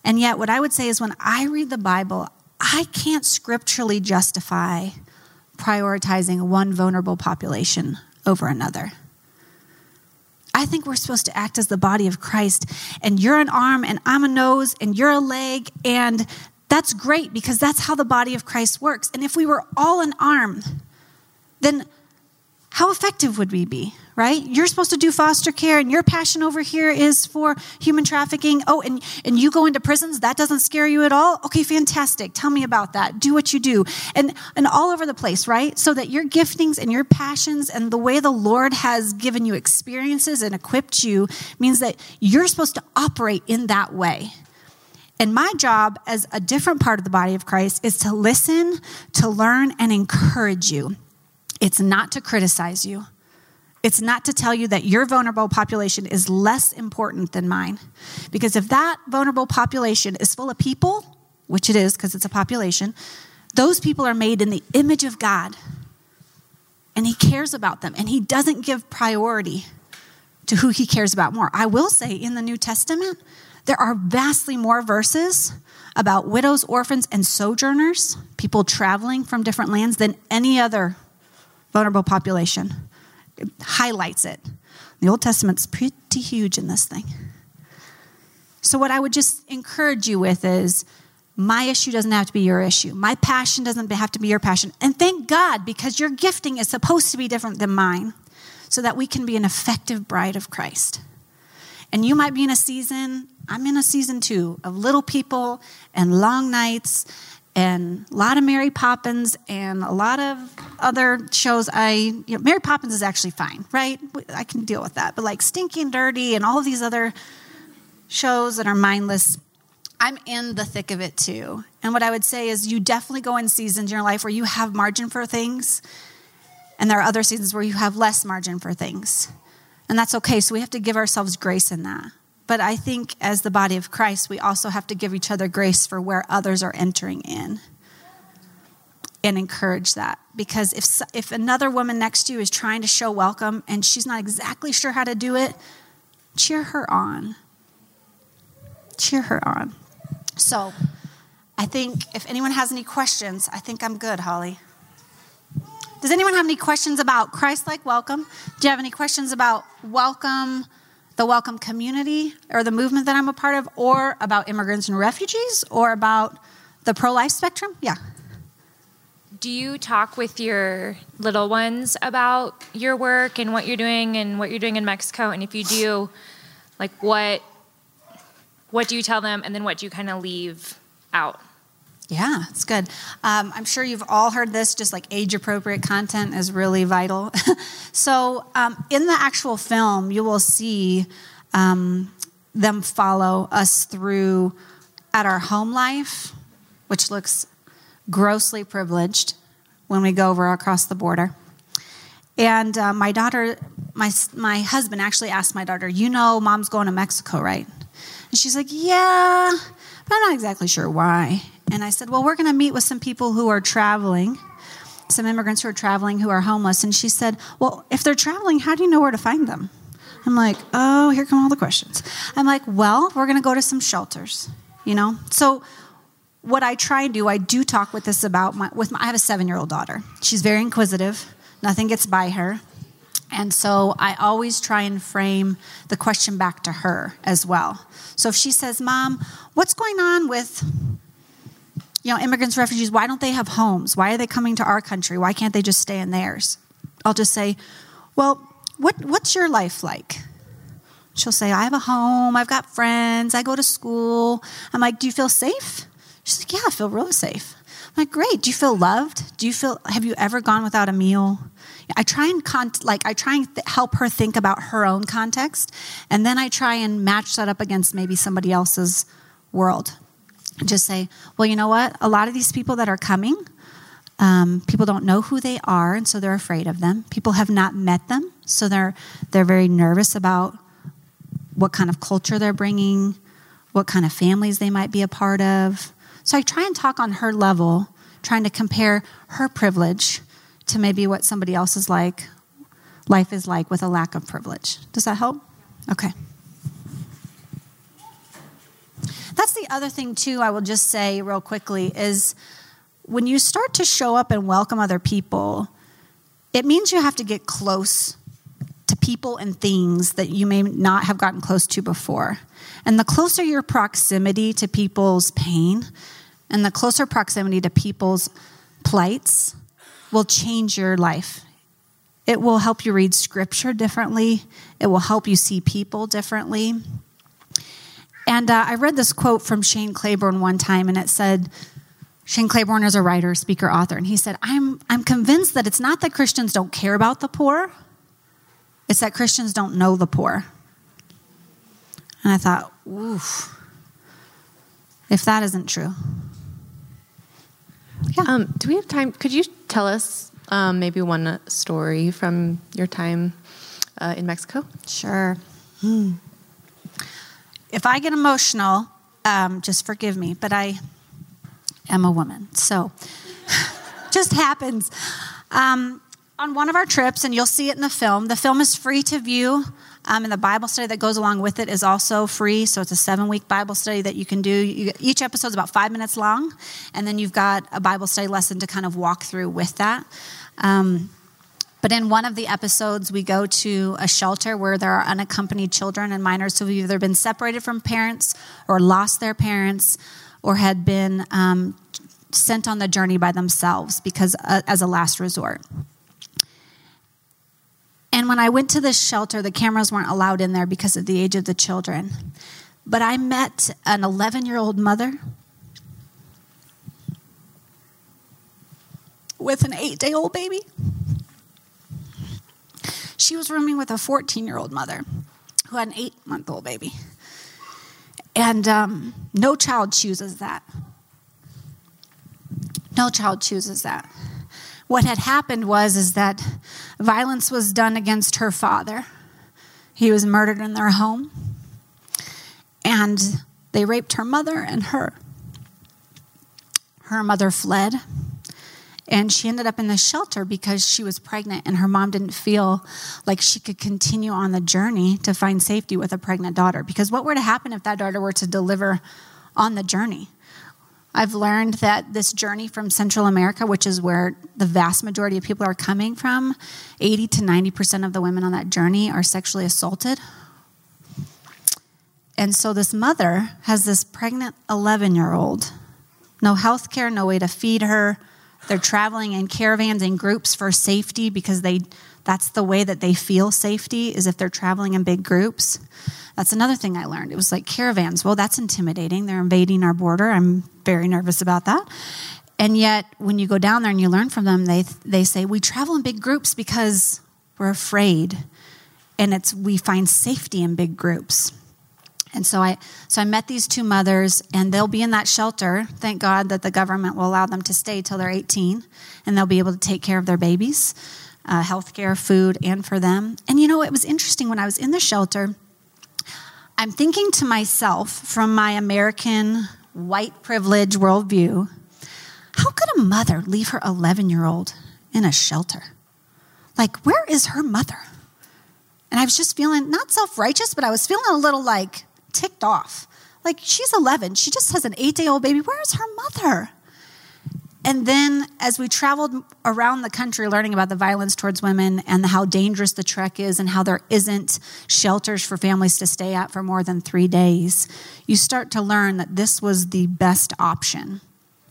And yet what I would say is when I read the Bible, I can't scripturally justify prioritizing one vulnerable population over another. I think we're supposed to act as the body of Christ, and you're an arm, and I'm a nose, and you're a leg, and that's great because that's how the body of Christ works. And if we were all an arm, then how effective would we be, right? You're supposed to do foster care, and your passion over here is for human trafficking. Oh, and you go into prisons? That doesn't scare you at all? Okay, fantastic. Tell me about that. Do what you do. And all over the place, right? So that your giftings and your passions and the way the Lord has given you experiences and equipped you means that you're supposed to operate in that way. And my job as a different part of the body of Christ is to listen, to learn, and encourage you. It's not to criticize you. It's not to tell you that your vulnerable population is less important than mine. Because if that vulnerable population is full of people, which it is because it's a population, those people are made in the image of God. And he cares about them. And he doesn't give priority to who he cares about more. I will say in the New Testament, there are vastly more verses about widows, orphans, and sojourners, people traveling from different lands, than any other vulnerable population. It highlights it. The Old Testament's pretty huge in this thing. So what I would just encourage you with is my issue doesn't have to be your issue. My passion doesn't have to be your passion. And thank God, because your gifting is supposed to be different than mine so that we can be an effective bride of Christ. And you might be in a season, I'm in a season too, of little people and long nights and a lot of Mary Poppins and a lot of other shows. Mary Poppins is actually fine, right? I can deal with that. But like Stinky and Dirty and all of these other shows that are mindless, I'm in the thick of it too. And what I would say is you definitely go in seasons in your life where you have margin for things. And there are other seasons where you have less margin for things. And that's okay. So we have to give ourselves grace in that. But I think as the body of Christ, we also have to give each other grace for where others are entering in and encourage that. Because if another woman next to you is trying to show welcome and she's not exactly sure how to do it, cheer her on. cheer her on. So I think if anyone has any questions, I think I'm good, Holly. Does anyone have any questions about Christlike Welcome? Do you have any questions about Welcome, the Welcome community or the movement that I'm a part of, or about immigrants and refugees, or about the pro-life spectrum? Yeah. Do you talk with your little ones about your work and what you're doing in Mexico? And if you do, like what do you tell them, and then what do you kind of leave out? Yeah, it's good. I'm sure you've all heard this, just like age-appropriate content is really vital. So in the actual film, you will see them follow us through at our home life, which looks grossly privileged when we go over across the border. And my husband actually asked my daughter, you know, Mom's going to Mexico, right? And she's like, yeah, but I'm not exactly sure why. And I said, well, we're going to meet with some people who are traveling, some immigrants who are traveling who are homeless. And she said, well, if they're traveling, how do you know where to find them? I'm like, oh, here come all the questions. I'm like, well, we're going to go to some shelters, you know? So what I try and do, I do talk with this about I have a 7-year-old daughter. She's very inquisitive. Nothing gets by her. And so I always try and frame the question back to her as well. So if she says, Mom, what's going on with, you know, immigrants, refugees, why don't they have homes? Why are they coming to our country? Why can't they just stay in theirs? I'll just say, well, what's your life like? She'll say, I have a home. I've got friends. I go to school. I'm like, do you feel safe? She's like, yeah, I feel really safe. I'm like, great. Do you feel loved? Have you ever gone without a meal? I try and help her think about her own context, and then I try and match that up against maybe somebody else's world. And just say, well, you know what? A lot of these people that are coming, people don't know who they are, and so they're afraid of them. People have not met them, so they're very nervous about what kind of culture they're bringing, what kind of families they might be a part of. So I try and talk on her level, trying to compare her privilege to maybe what somebody else's life is like with a lack of privilege. Does that help? Okay. That's the other thing, too, I will just say real quickly, is when you start to show up and welcome other people, it means you have to get close to people and things that you may not have gotten close to before. And the closer your proximity to people's pain and the closer proximity to people's plights will change your life. It will help you read scripture differently. It will help you see people differently. And I read this quote from Shane Claiborne one time, and it said, Shane Claiborne is a writer, speaker, author, and he said, I'm convinced that it's not that Christians don't care about the poor, it's that Christians don't know the poor. And I thought, oof, if that isn't true. Yeah. Do we have time? Could you tell us maybe one story from your time in Mexico? Sure. If I get emotional, just forgive me, but I am a woman. So just happens. On one of our trips, and you'll see it in the film is free to view. And the Bible study that goes along with it is also free. So it's a 7-week Bible study that you can do. Each episode is about 5 minutes long. And then you've got a Bible study lesson to kind of walk through with that. But in one of the episodes, we go to a shelter where there are unaccompanied children and minors who have either been separated from parents or lost their parents or had been sent on the journey by themselves because as a last resort. And when I went to this shelter, the cameras weren't allowed in there because of the age of the children. But I met an 11-year-old mother with an 8-day-old baby. She was rooming with a 14-year-old mother who had an 8-month-old baby. And no child chooses that. No child chooses that. What had happened was that violence was done against her father. He was murdered in their home. And they raped her mother and her. Her mother fled. And she ended up in the shelter because she was pregnant and her mom didn't feel like she could continue on the journey to find safety with a pregnant daughter. Because what were to happen if that daughter were to deliver on the journey? I've learned that this journey from Central America, which is where the vast majority of people are coming from, 80 to 90% of the women on that journey are sexually assaulted. And so this mother has this pregnant 11-year-old, no health care, no way to feed her. They're traveling in caravans and groups for safety because that's the way that they feel safety is if they're traveling in big groups. That's another thing I learned. It was like caravans. Well, that's intimidating. They're invading our border. I'm very nervous about that. And yet when you go down there and you learn from them, they say, we travel in big groups because we're afraid. And we find safety in big groups. And so I met these two mothers, and they'll be in that shelter. Thank God that the government will allow them to stay till they're 18, and they'll be able to take care of their babies, healthcare, food, and for them. And you know, it was interesting when I was in the shelter. I'm thinking to myself from my American white privilege worldview, how could a mother leave her 11-year-old in a shelter? Like, where is her mother? And I was just feeling not self-righteous, but I was feeling a little like ticked off. Like, she's 11. She just has an 8-day-old baby. Where is her mother? And then as we traveled around the country learning about the violence towards women and how dangerous the trek is and how there isn't shelters for families to stay at for more than 3 days, you start to learn that this was the best option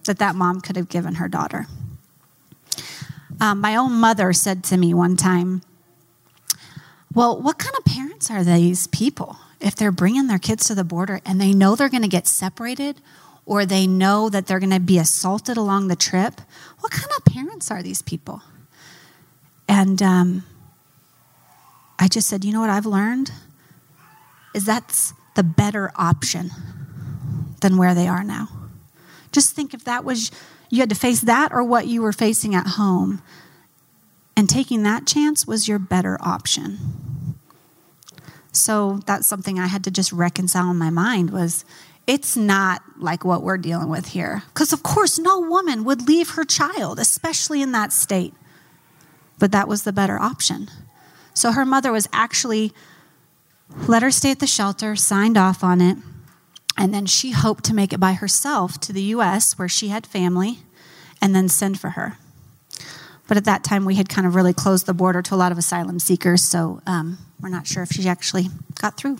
that mom could have given her daughter. My own mother said to me one time, well, what kind of parents are these people if they're bringing their kids to the border and they know they're going to get separated or they know that they're going to be assaulted along the trip? What kind of parents are these people? And I just said, you know what I've learned? Is that's the better option than where they are now. Just think if that was, you had to face that or what you were facing at home. And taking that chance was your better option. So that's something I had to just reconcile in my mind was, it's not like what we're dealing with here. Because of course, no woman would leave her child, especially in that state. But that was the better option. So her mother was actually, let her stay at the shelter, signed off on it. And then she hoped to make it by herself to the U.S. where she had family and then send for her. But at that time, we had kind of really closed the border to a lot of asylum seekers, so we're not sure if she actually got through.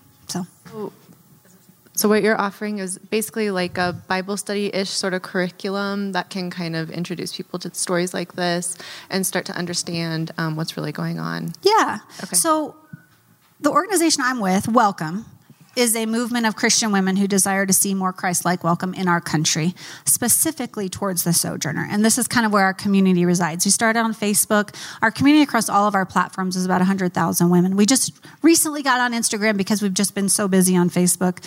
So what you're offering is basically like a Bible study-ish sort of curriculum that can kind of introduce people to stories like this and start to understand what's really going on. Yeah. Okay. So the organization I'm with, Welcome, is a movement of Christian women who desire to see more Christ-like welcome in our country, specifically towards the sojourner. And this is kind of where our community resides. We started on Facebook. Our community across all of our platforms is about 100,000 women. We just recently got on Instagram because we've just been so busy on Facebook.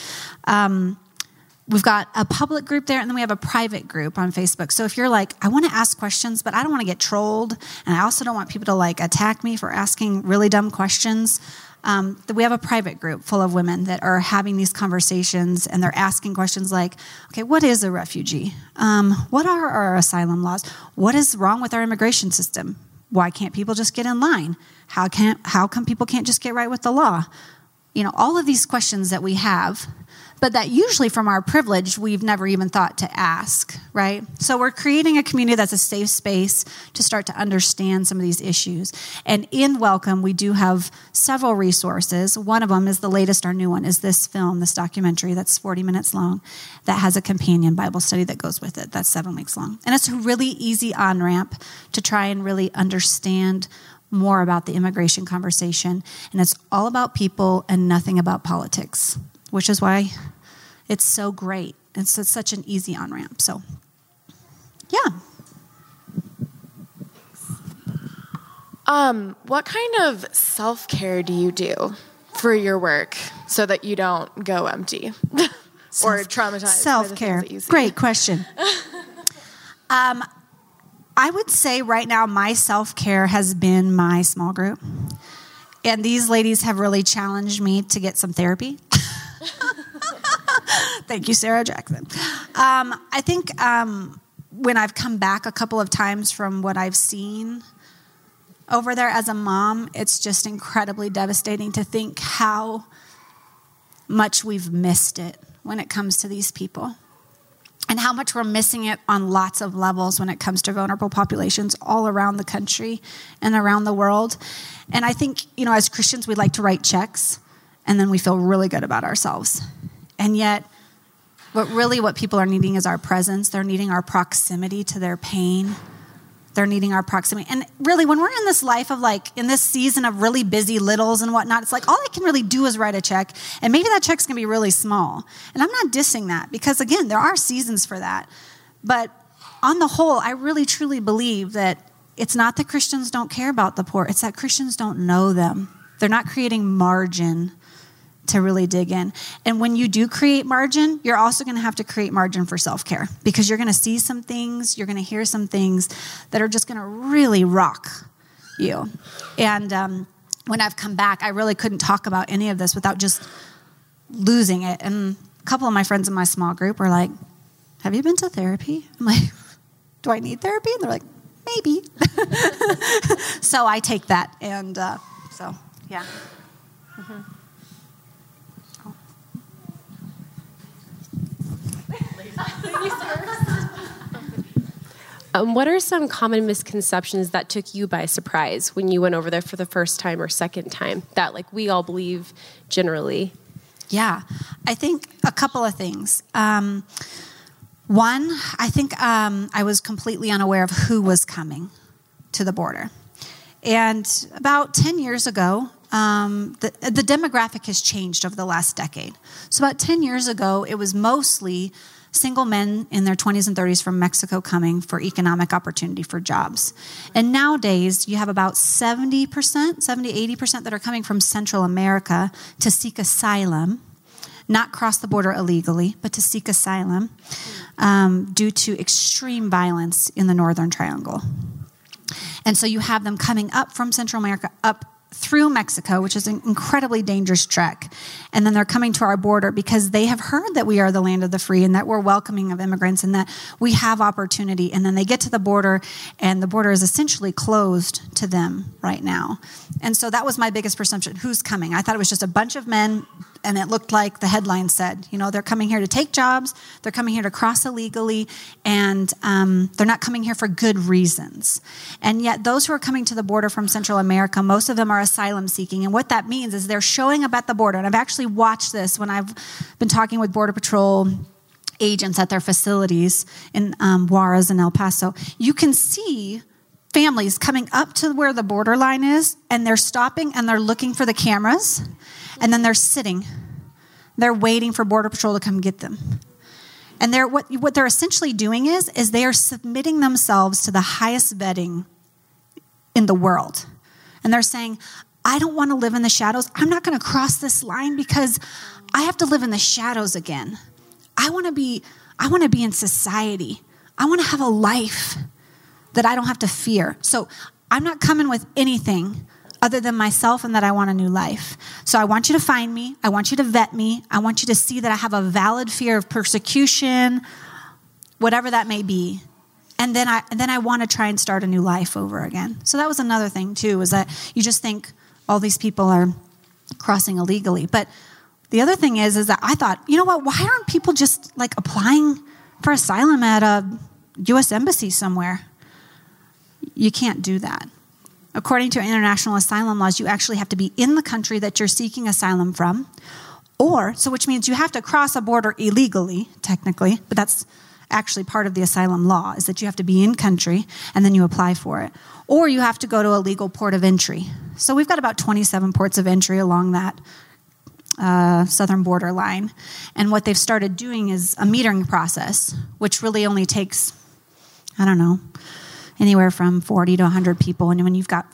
We've got a public group there, and then we have a private group on Facebook. So if you're like, I want to ask questions, but I don't want to get trolled, and I also don't want people to like attack me for asking really dumb questions, we have a private group full of women that are having these conversations, and they're asking questions like, okay, what is a refugee? What are our asylum laws? What is wrong with our immigration system? Why can't people just get in line? How come people can't just get right with the law? You know, all of these questions that we have, but that usually from our privilege, we've never even thought to ask, right? So we're creating a community that's a safe space to start to understand some of these issues. And in Welcome, we do have several resources. One of them is the latest, our new one, is this film, this documentary that's 40 minutes long that has a companion Bible study that goes with it. That's 7 weeks long. And it's a really easy on-ramp to try and really understand more about the immigration conversation. And it's all about people and nothing about politics, which is why it's so great. It's such an easy on-ramp. So, yeah. What kind of self-care do you do for your work so that you don't go empty or traumatized? Self-care. Great question. I would say right now my self-care has been my small group. And these ladies have really challenged me to get some therapy. Thank you, Sarah Jackson. I think when I've come back a couple of times from what I've seen over there as a mom, it's just incredibly devastating to think how much we've missed it when it comes to these people, and how much we're missing it on lots of levels when it comes to vulnerable populations all around the country and around the world. And I think, you know, as Christians, we like to write checks and then we feel really good about ourselves. And yet, what people are needing is our presence. They're needing our proximity to their pain. They're needing our proximity. And really, when we're in this life of in this season of really busy littles and whatnot, it's all I can really do is write a check. And maybe that check's going to be really small. And I'm not dissing that because, again, there are seasons for that. But on the whole, I really, truly believe that it's not that Christians don't care about the poor. It's that Christians don't know them. They're not creating margin to really dig in. And when you do create margin, you're also going to have to create margin for self-care, because you're going to see some things, you're going to hear some things that are just going to really rock you. And when I've come back, I really couldn't talk about any of this without just losing it. And a couple of my friends in my small group were like, "Have you been to therapy?" I'm like, "Do I need therapy?" And they're like, "Maybe." So I take that. And yeah. Mm-hmm. What are some common misconceptions that took you by surprise when you went over there for the first time or second time that we all believe generally? Yeah, I think a couple of things. One, I think I was completely unaware of who was coming to the border. And about 10 years ago, the demographic has changed over the last decade. So about 10 years ago, it was mostly single men in their 20s and 30s from Mexico coming for economic opportunity, for jobs. And nowadays, you have about 70%, 80% that are coming from Central America to seek asylum, not cross the border illegally, but to seek asylum due to extreme violence in the Northern Triangle. And so you have them coming up from Central America up through Mexico, which is an incredibly dangerous trek. And then they're coming to our border because they have heard that we are the land of the free and that we're welcoming of immigrants and that we have opportunity. And then they get to the border, and the border is essentially closed to them right now. And so that was my biggest presumption. Who's coming? I thought it was just a bunch of men, and it looked like the headline said, they're coming here to take jobs, they're coming here to cross illegally, and they're not coming here for good reasons. And yet those who are coming to the border from Central America, most of them are asylum seeking. And what that means is they're showing up at the border. And I've actually watched this when I've been talking with Border Patrol agents at their facilities in Juarez and El Paso. You can see families coming up to where the borderline is, and they're stopping and they're looking for the cameras, and then they're sitting. They're waiting for Border Patrol to come get them. And they're what they're essentially doing is they are submitting themselves to the highest vetting in the world. And they're saying, I don't want to live in the shadows. I'm not going to cross this line because I have to live in the shadows again. I want to be in society. I want to have a life that I don't have to fear. So I'm not coming with anything other than myself and that I want a new life. So I want you to find me. I want you to vet me. I want you to see that I have a valid fear of persecution, whatever that may be. And then I want to try and start a new life over again. So that was another thing too, is that you just think all these people are crossing illegally. But the other thing is that I thought, why aren't people just applying for asylum at a U.S. embassy somewhere? You can't do that. According to international asylum laws, you actually have to be in the country that you're seeking asylum from, which means you have to cross a border illegally, technically, but that's actually part of the asylum law, is that you have to be in country and then you apply for it. Or you have to go to a legal port of entry. So we've got about 27 ports of entry along that southern border line. And what they've started doing is a metering process, which really only takes, anywhere from 40 to 100 people, and when you've got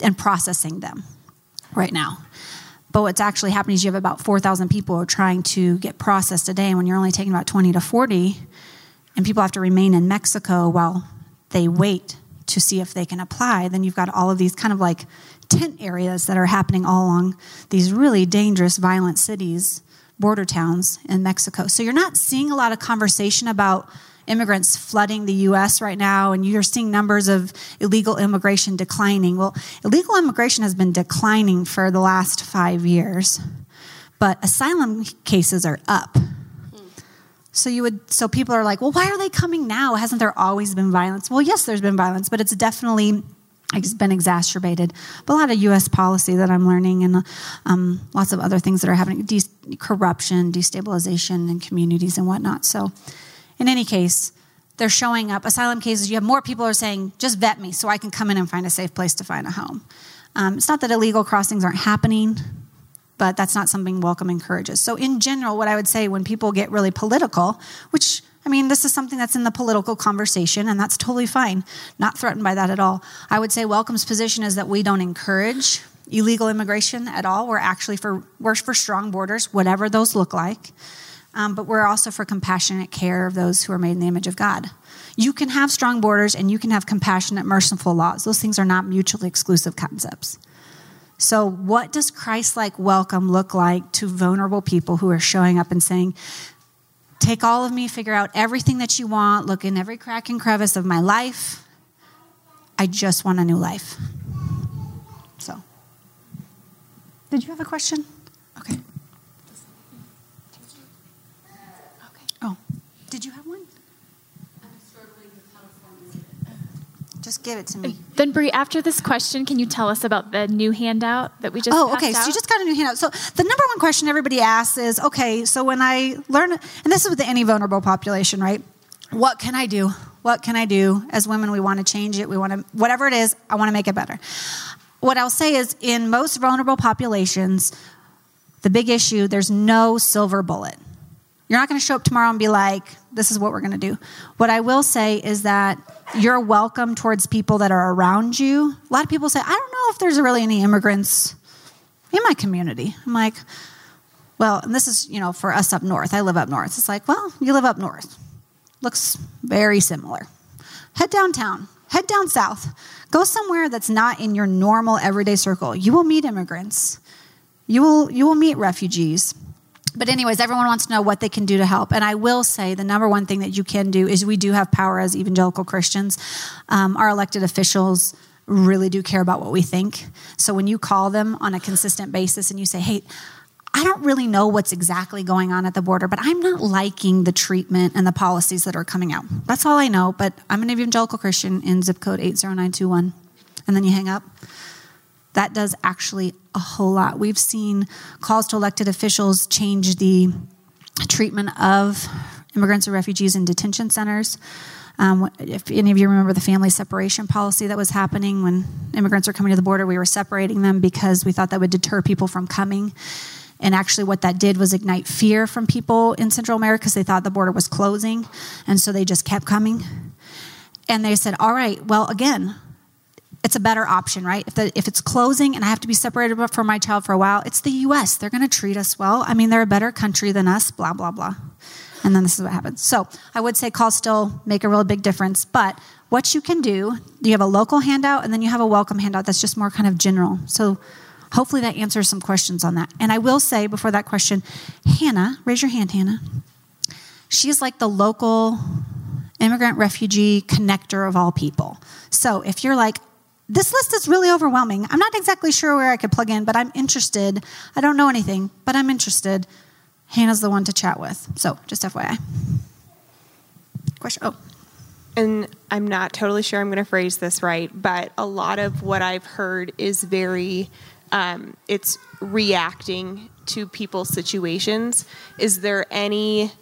and processing them right now. But what's actually happening is you have about 4,000 people who are trying to get processed a day, and when you're only taking about 20 to 40, and people have to remain in Mexico while they wait to see if they can apply, then you've got all of these kind of tent areas that are happening all along these really dangerous, violent cities, border towns in Mexico. So you're not seeing a lot of conversation about immigrants flooding the U.S. right now, and you're seeing numbers of illegal immigration declining. Well, illegal immigration has been declining for the last 5 years, but asylum cases are up. So people are like, well, why are they coming now? Hasn't there always been violence? Well, yes, there's been violence, but it's been exacerbated. But a lot of U.S. policy that I'm learning, and lots of other things that are happening, corruption, destabilization in communities and whatnot. So in any case, they're showing up. Asylum cases, you have more people are saying, just vet me so I can come in and find a safe place to find a home. It's not that illegal crossings aren't happening, but that's not something Welcome encourages. So in general, what I would say when people get really political, which, I mean, this is something that's in the political conversation, and that's totally fine. Not threatened by that at all. I would say Welcome's position is that we don't encourage illegal immigration at all. We're for strong borders, whatever those look like. But we're also for compassionate care of those who are made in the image of God. You can have strong borders and you can have compassionate, merciful laws. Those things are not mutually exclusive concepts. So what does Christ-like welcome look like to vulnerable people who are showing up and saying, take all of me, figure out everything that you want, look in every crack and crevice of my life. I just want a new life. So, did you have a question? Okay. Oh, did you have one? I'm struggling with how to formulate it. Just give it to me. Then, Bree, after this question, can you tell us about the new handout that we just passed out? Oh, okay, so you just got a new handout. So the number one question everybody asks is, okay, so when I learn, and this is with any vulnerable population, right? What can I do? What can I do? As women, we want to change it. We want to, whatever it is, I want to make it better. What I'll say is, in most vulnerable populations, the big issue, there's no silver bullet. You're not going to show up tomorrow and be like, this is what we're going to do. What I will say is that you're welcome towards people that are around you. A lot of people say, I don't know if there's really any immigrants in my community. I'm like, well, and this is, you know, for us up north. I live up north. It's like, well, you live up north. Looks very similar. Head downtown. Head down south. Go somewhere that's not in your normal everyday circle. You will meet immigrants. You will meet refugees. But anyways, everyone wants to know what they can do to help. And I will say the number one thing that you can do is we do have power as evangelical Christians. Our elected officials really do care about what we think. So when you call them on a consistent basis and you say, hey, I don't really know what's exactly going on at the border, but I'm not liking the treatment and the policies that are coming out. That's all I know, but I'm an evangelical Christian in zip code 80921. And then you hang up. That does actually a whole lot. We've seen calls to elected officials change the treatment of immigrants and refugees in detention centers. If any of you remember the family separation policy that was happening when immigrants were coming to the border, we were separating them because we thought that would deter people from coming. And actually what that did was ignite fear from people in Central America because they thought the border was closing. And so they just kept coming. And they said, all right, well, again, it's a better option, right? If it's closing and I have to be separated from my child for a while, it's the U.S. They're going to treat us well. I mean, they're a better country than us, blah, blah, blah. And then this is what happens. So I would say calls still make a real big difference. But what you can do, you have a local handout and then you have a welcome handout that's just more kind of general. So hopefully that answers some questions on that. And I will say before that question, Hannah, raise your hand, Hannah. She's like the local immigrant refugee connector of all people. So if you're like, this list is really overwhelming. I'm not exactly sure where I could plug in, but I'm interested. I don't know anything, but I'm interested. Hannah's the one to chat with. So just FYI. Question? Oh. And I'm not totally sure I'm going to phrase this right, but a lot of what I've heard is very, it's reacting to people's situations. Is there any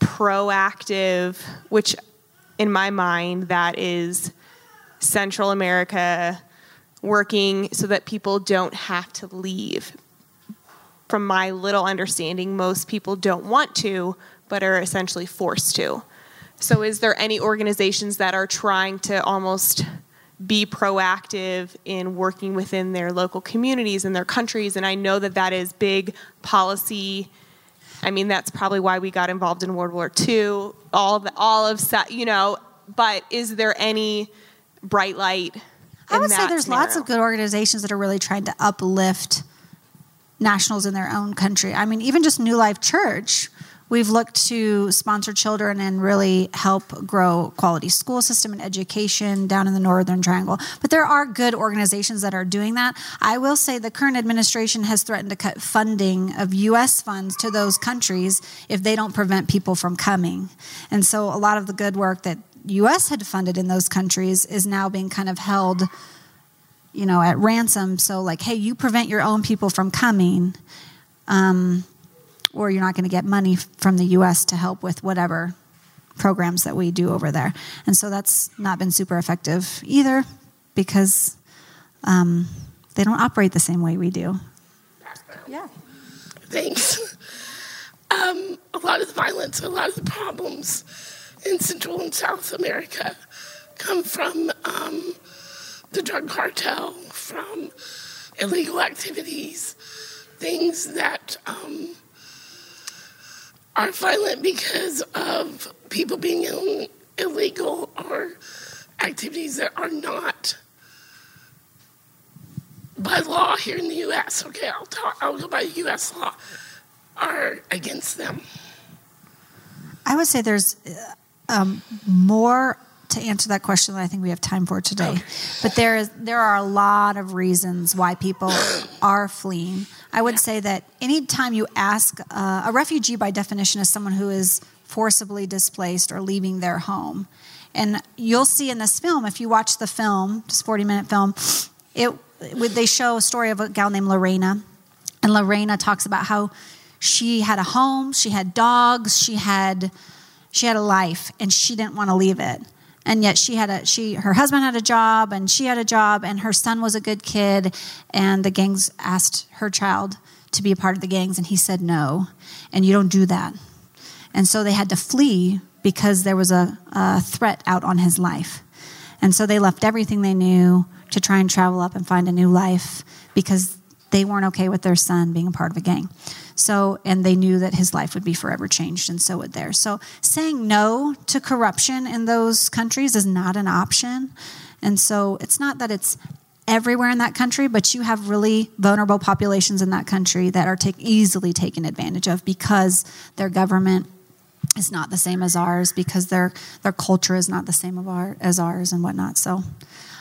proactive, which in my mind that is Central America working so that people don't have to leave? From my little understanding, most people don't want to, but are essentially forced to. So is there any organizations that are trying to almost be proactive in working within their local communities and their countries? And I know that that is big policy. I mean, that's probably why we got involved in World War II, but is there any bright light? I would say there's lots of good organizations that are really trying to uplift nationals in their own country. I mean, even just New Life Church We've looked to sponsor children and really help grow quality school system and education down in the Northern Triangle. But there are good organizations that are doing that. I will say the current administration has threatened to cut funding of U.S. funds to those countries if they don't prevent people from coming. And so a lot of the good work that U.S. had funded in those countries is now being kind of held, you know, at ransom. So like, hey, you prevent your own people from coming, or you're not going to get money from the U.S. to help with whatever programs that we do over there. And so that's not been super effective either, because they don't operate the same way we do. Yeah. Thanks. A lot of the violence, a lot of the problems in Central and South America come from the drug cartel, from illegal activities, things that are violent because of people being illegal or activities that are not by law here in the U.S. Okay, I'll go by U.S. law, are against them. I would say there's more to answer that question than I think we have time for today. Okay. But there are a lot of reasons why people are fleeing. I would say that any time you ask, a refugee by definition is someone who is forcibly displaced or leaving their home. And you'll see in this film, if you watch the film, this 40-minute film, they show a story of a gal named Lorena. And Lorena talks about how she had a home, she had dogs, she had a life, and she didn't want to leave it. And yet her husband had a job, and she had a job, and her son was a good kid, and the gangs asked her child to be a part of the gangs, and he said no, and you don't do that. And so they had to flee because there was a threat out on his life. And so they left everything they knew to try and travel up and find a new life because they weren't okay with their son being a part of a gang. So, and they knew that his life would be forever changed, and so would theirs. So saying no to corruption in those countries is not an option. And so it's not that it's everywhere in that country, but you have really vulnerable populations in that country that are easily taken advantage of because their government is not the same as ours, because their culture is not the same as ours and whatnot. So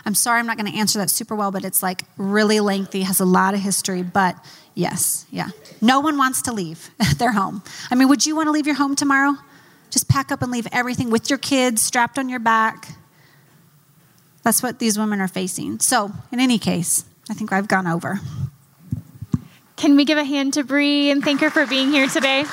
I'm sorry I'm not going to answer that super well, but it's like really lengthy, has a lot of history, but yes, yeah. No one wants to leave their home. I mean, would you want to leave your home tomorrow? Just pack up and leave everything with your kids, strapped on your back. That's what these women are facing. So in any case, I think I've gone over. Can we give a hand to Bree and thank her for being here today?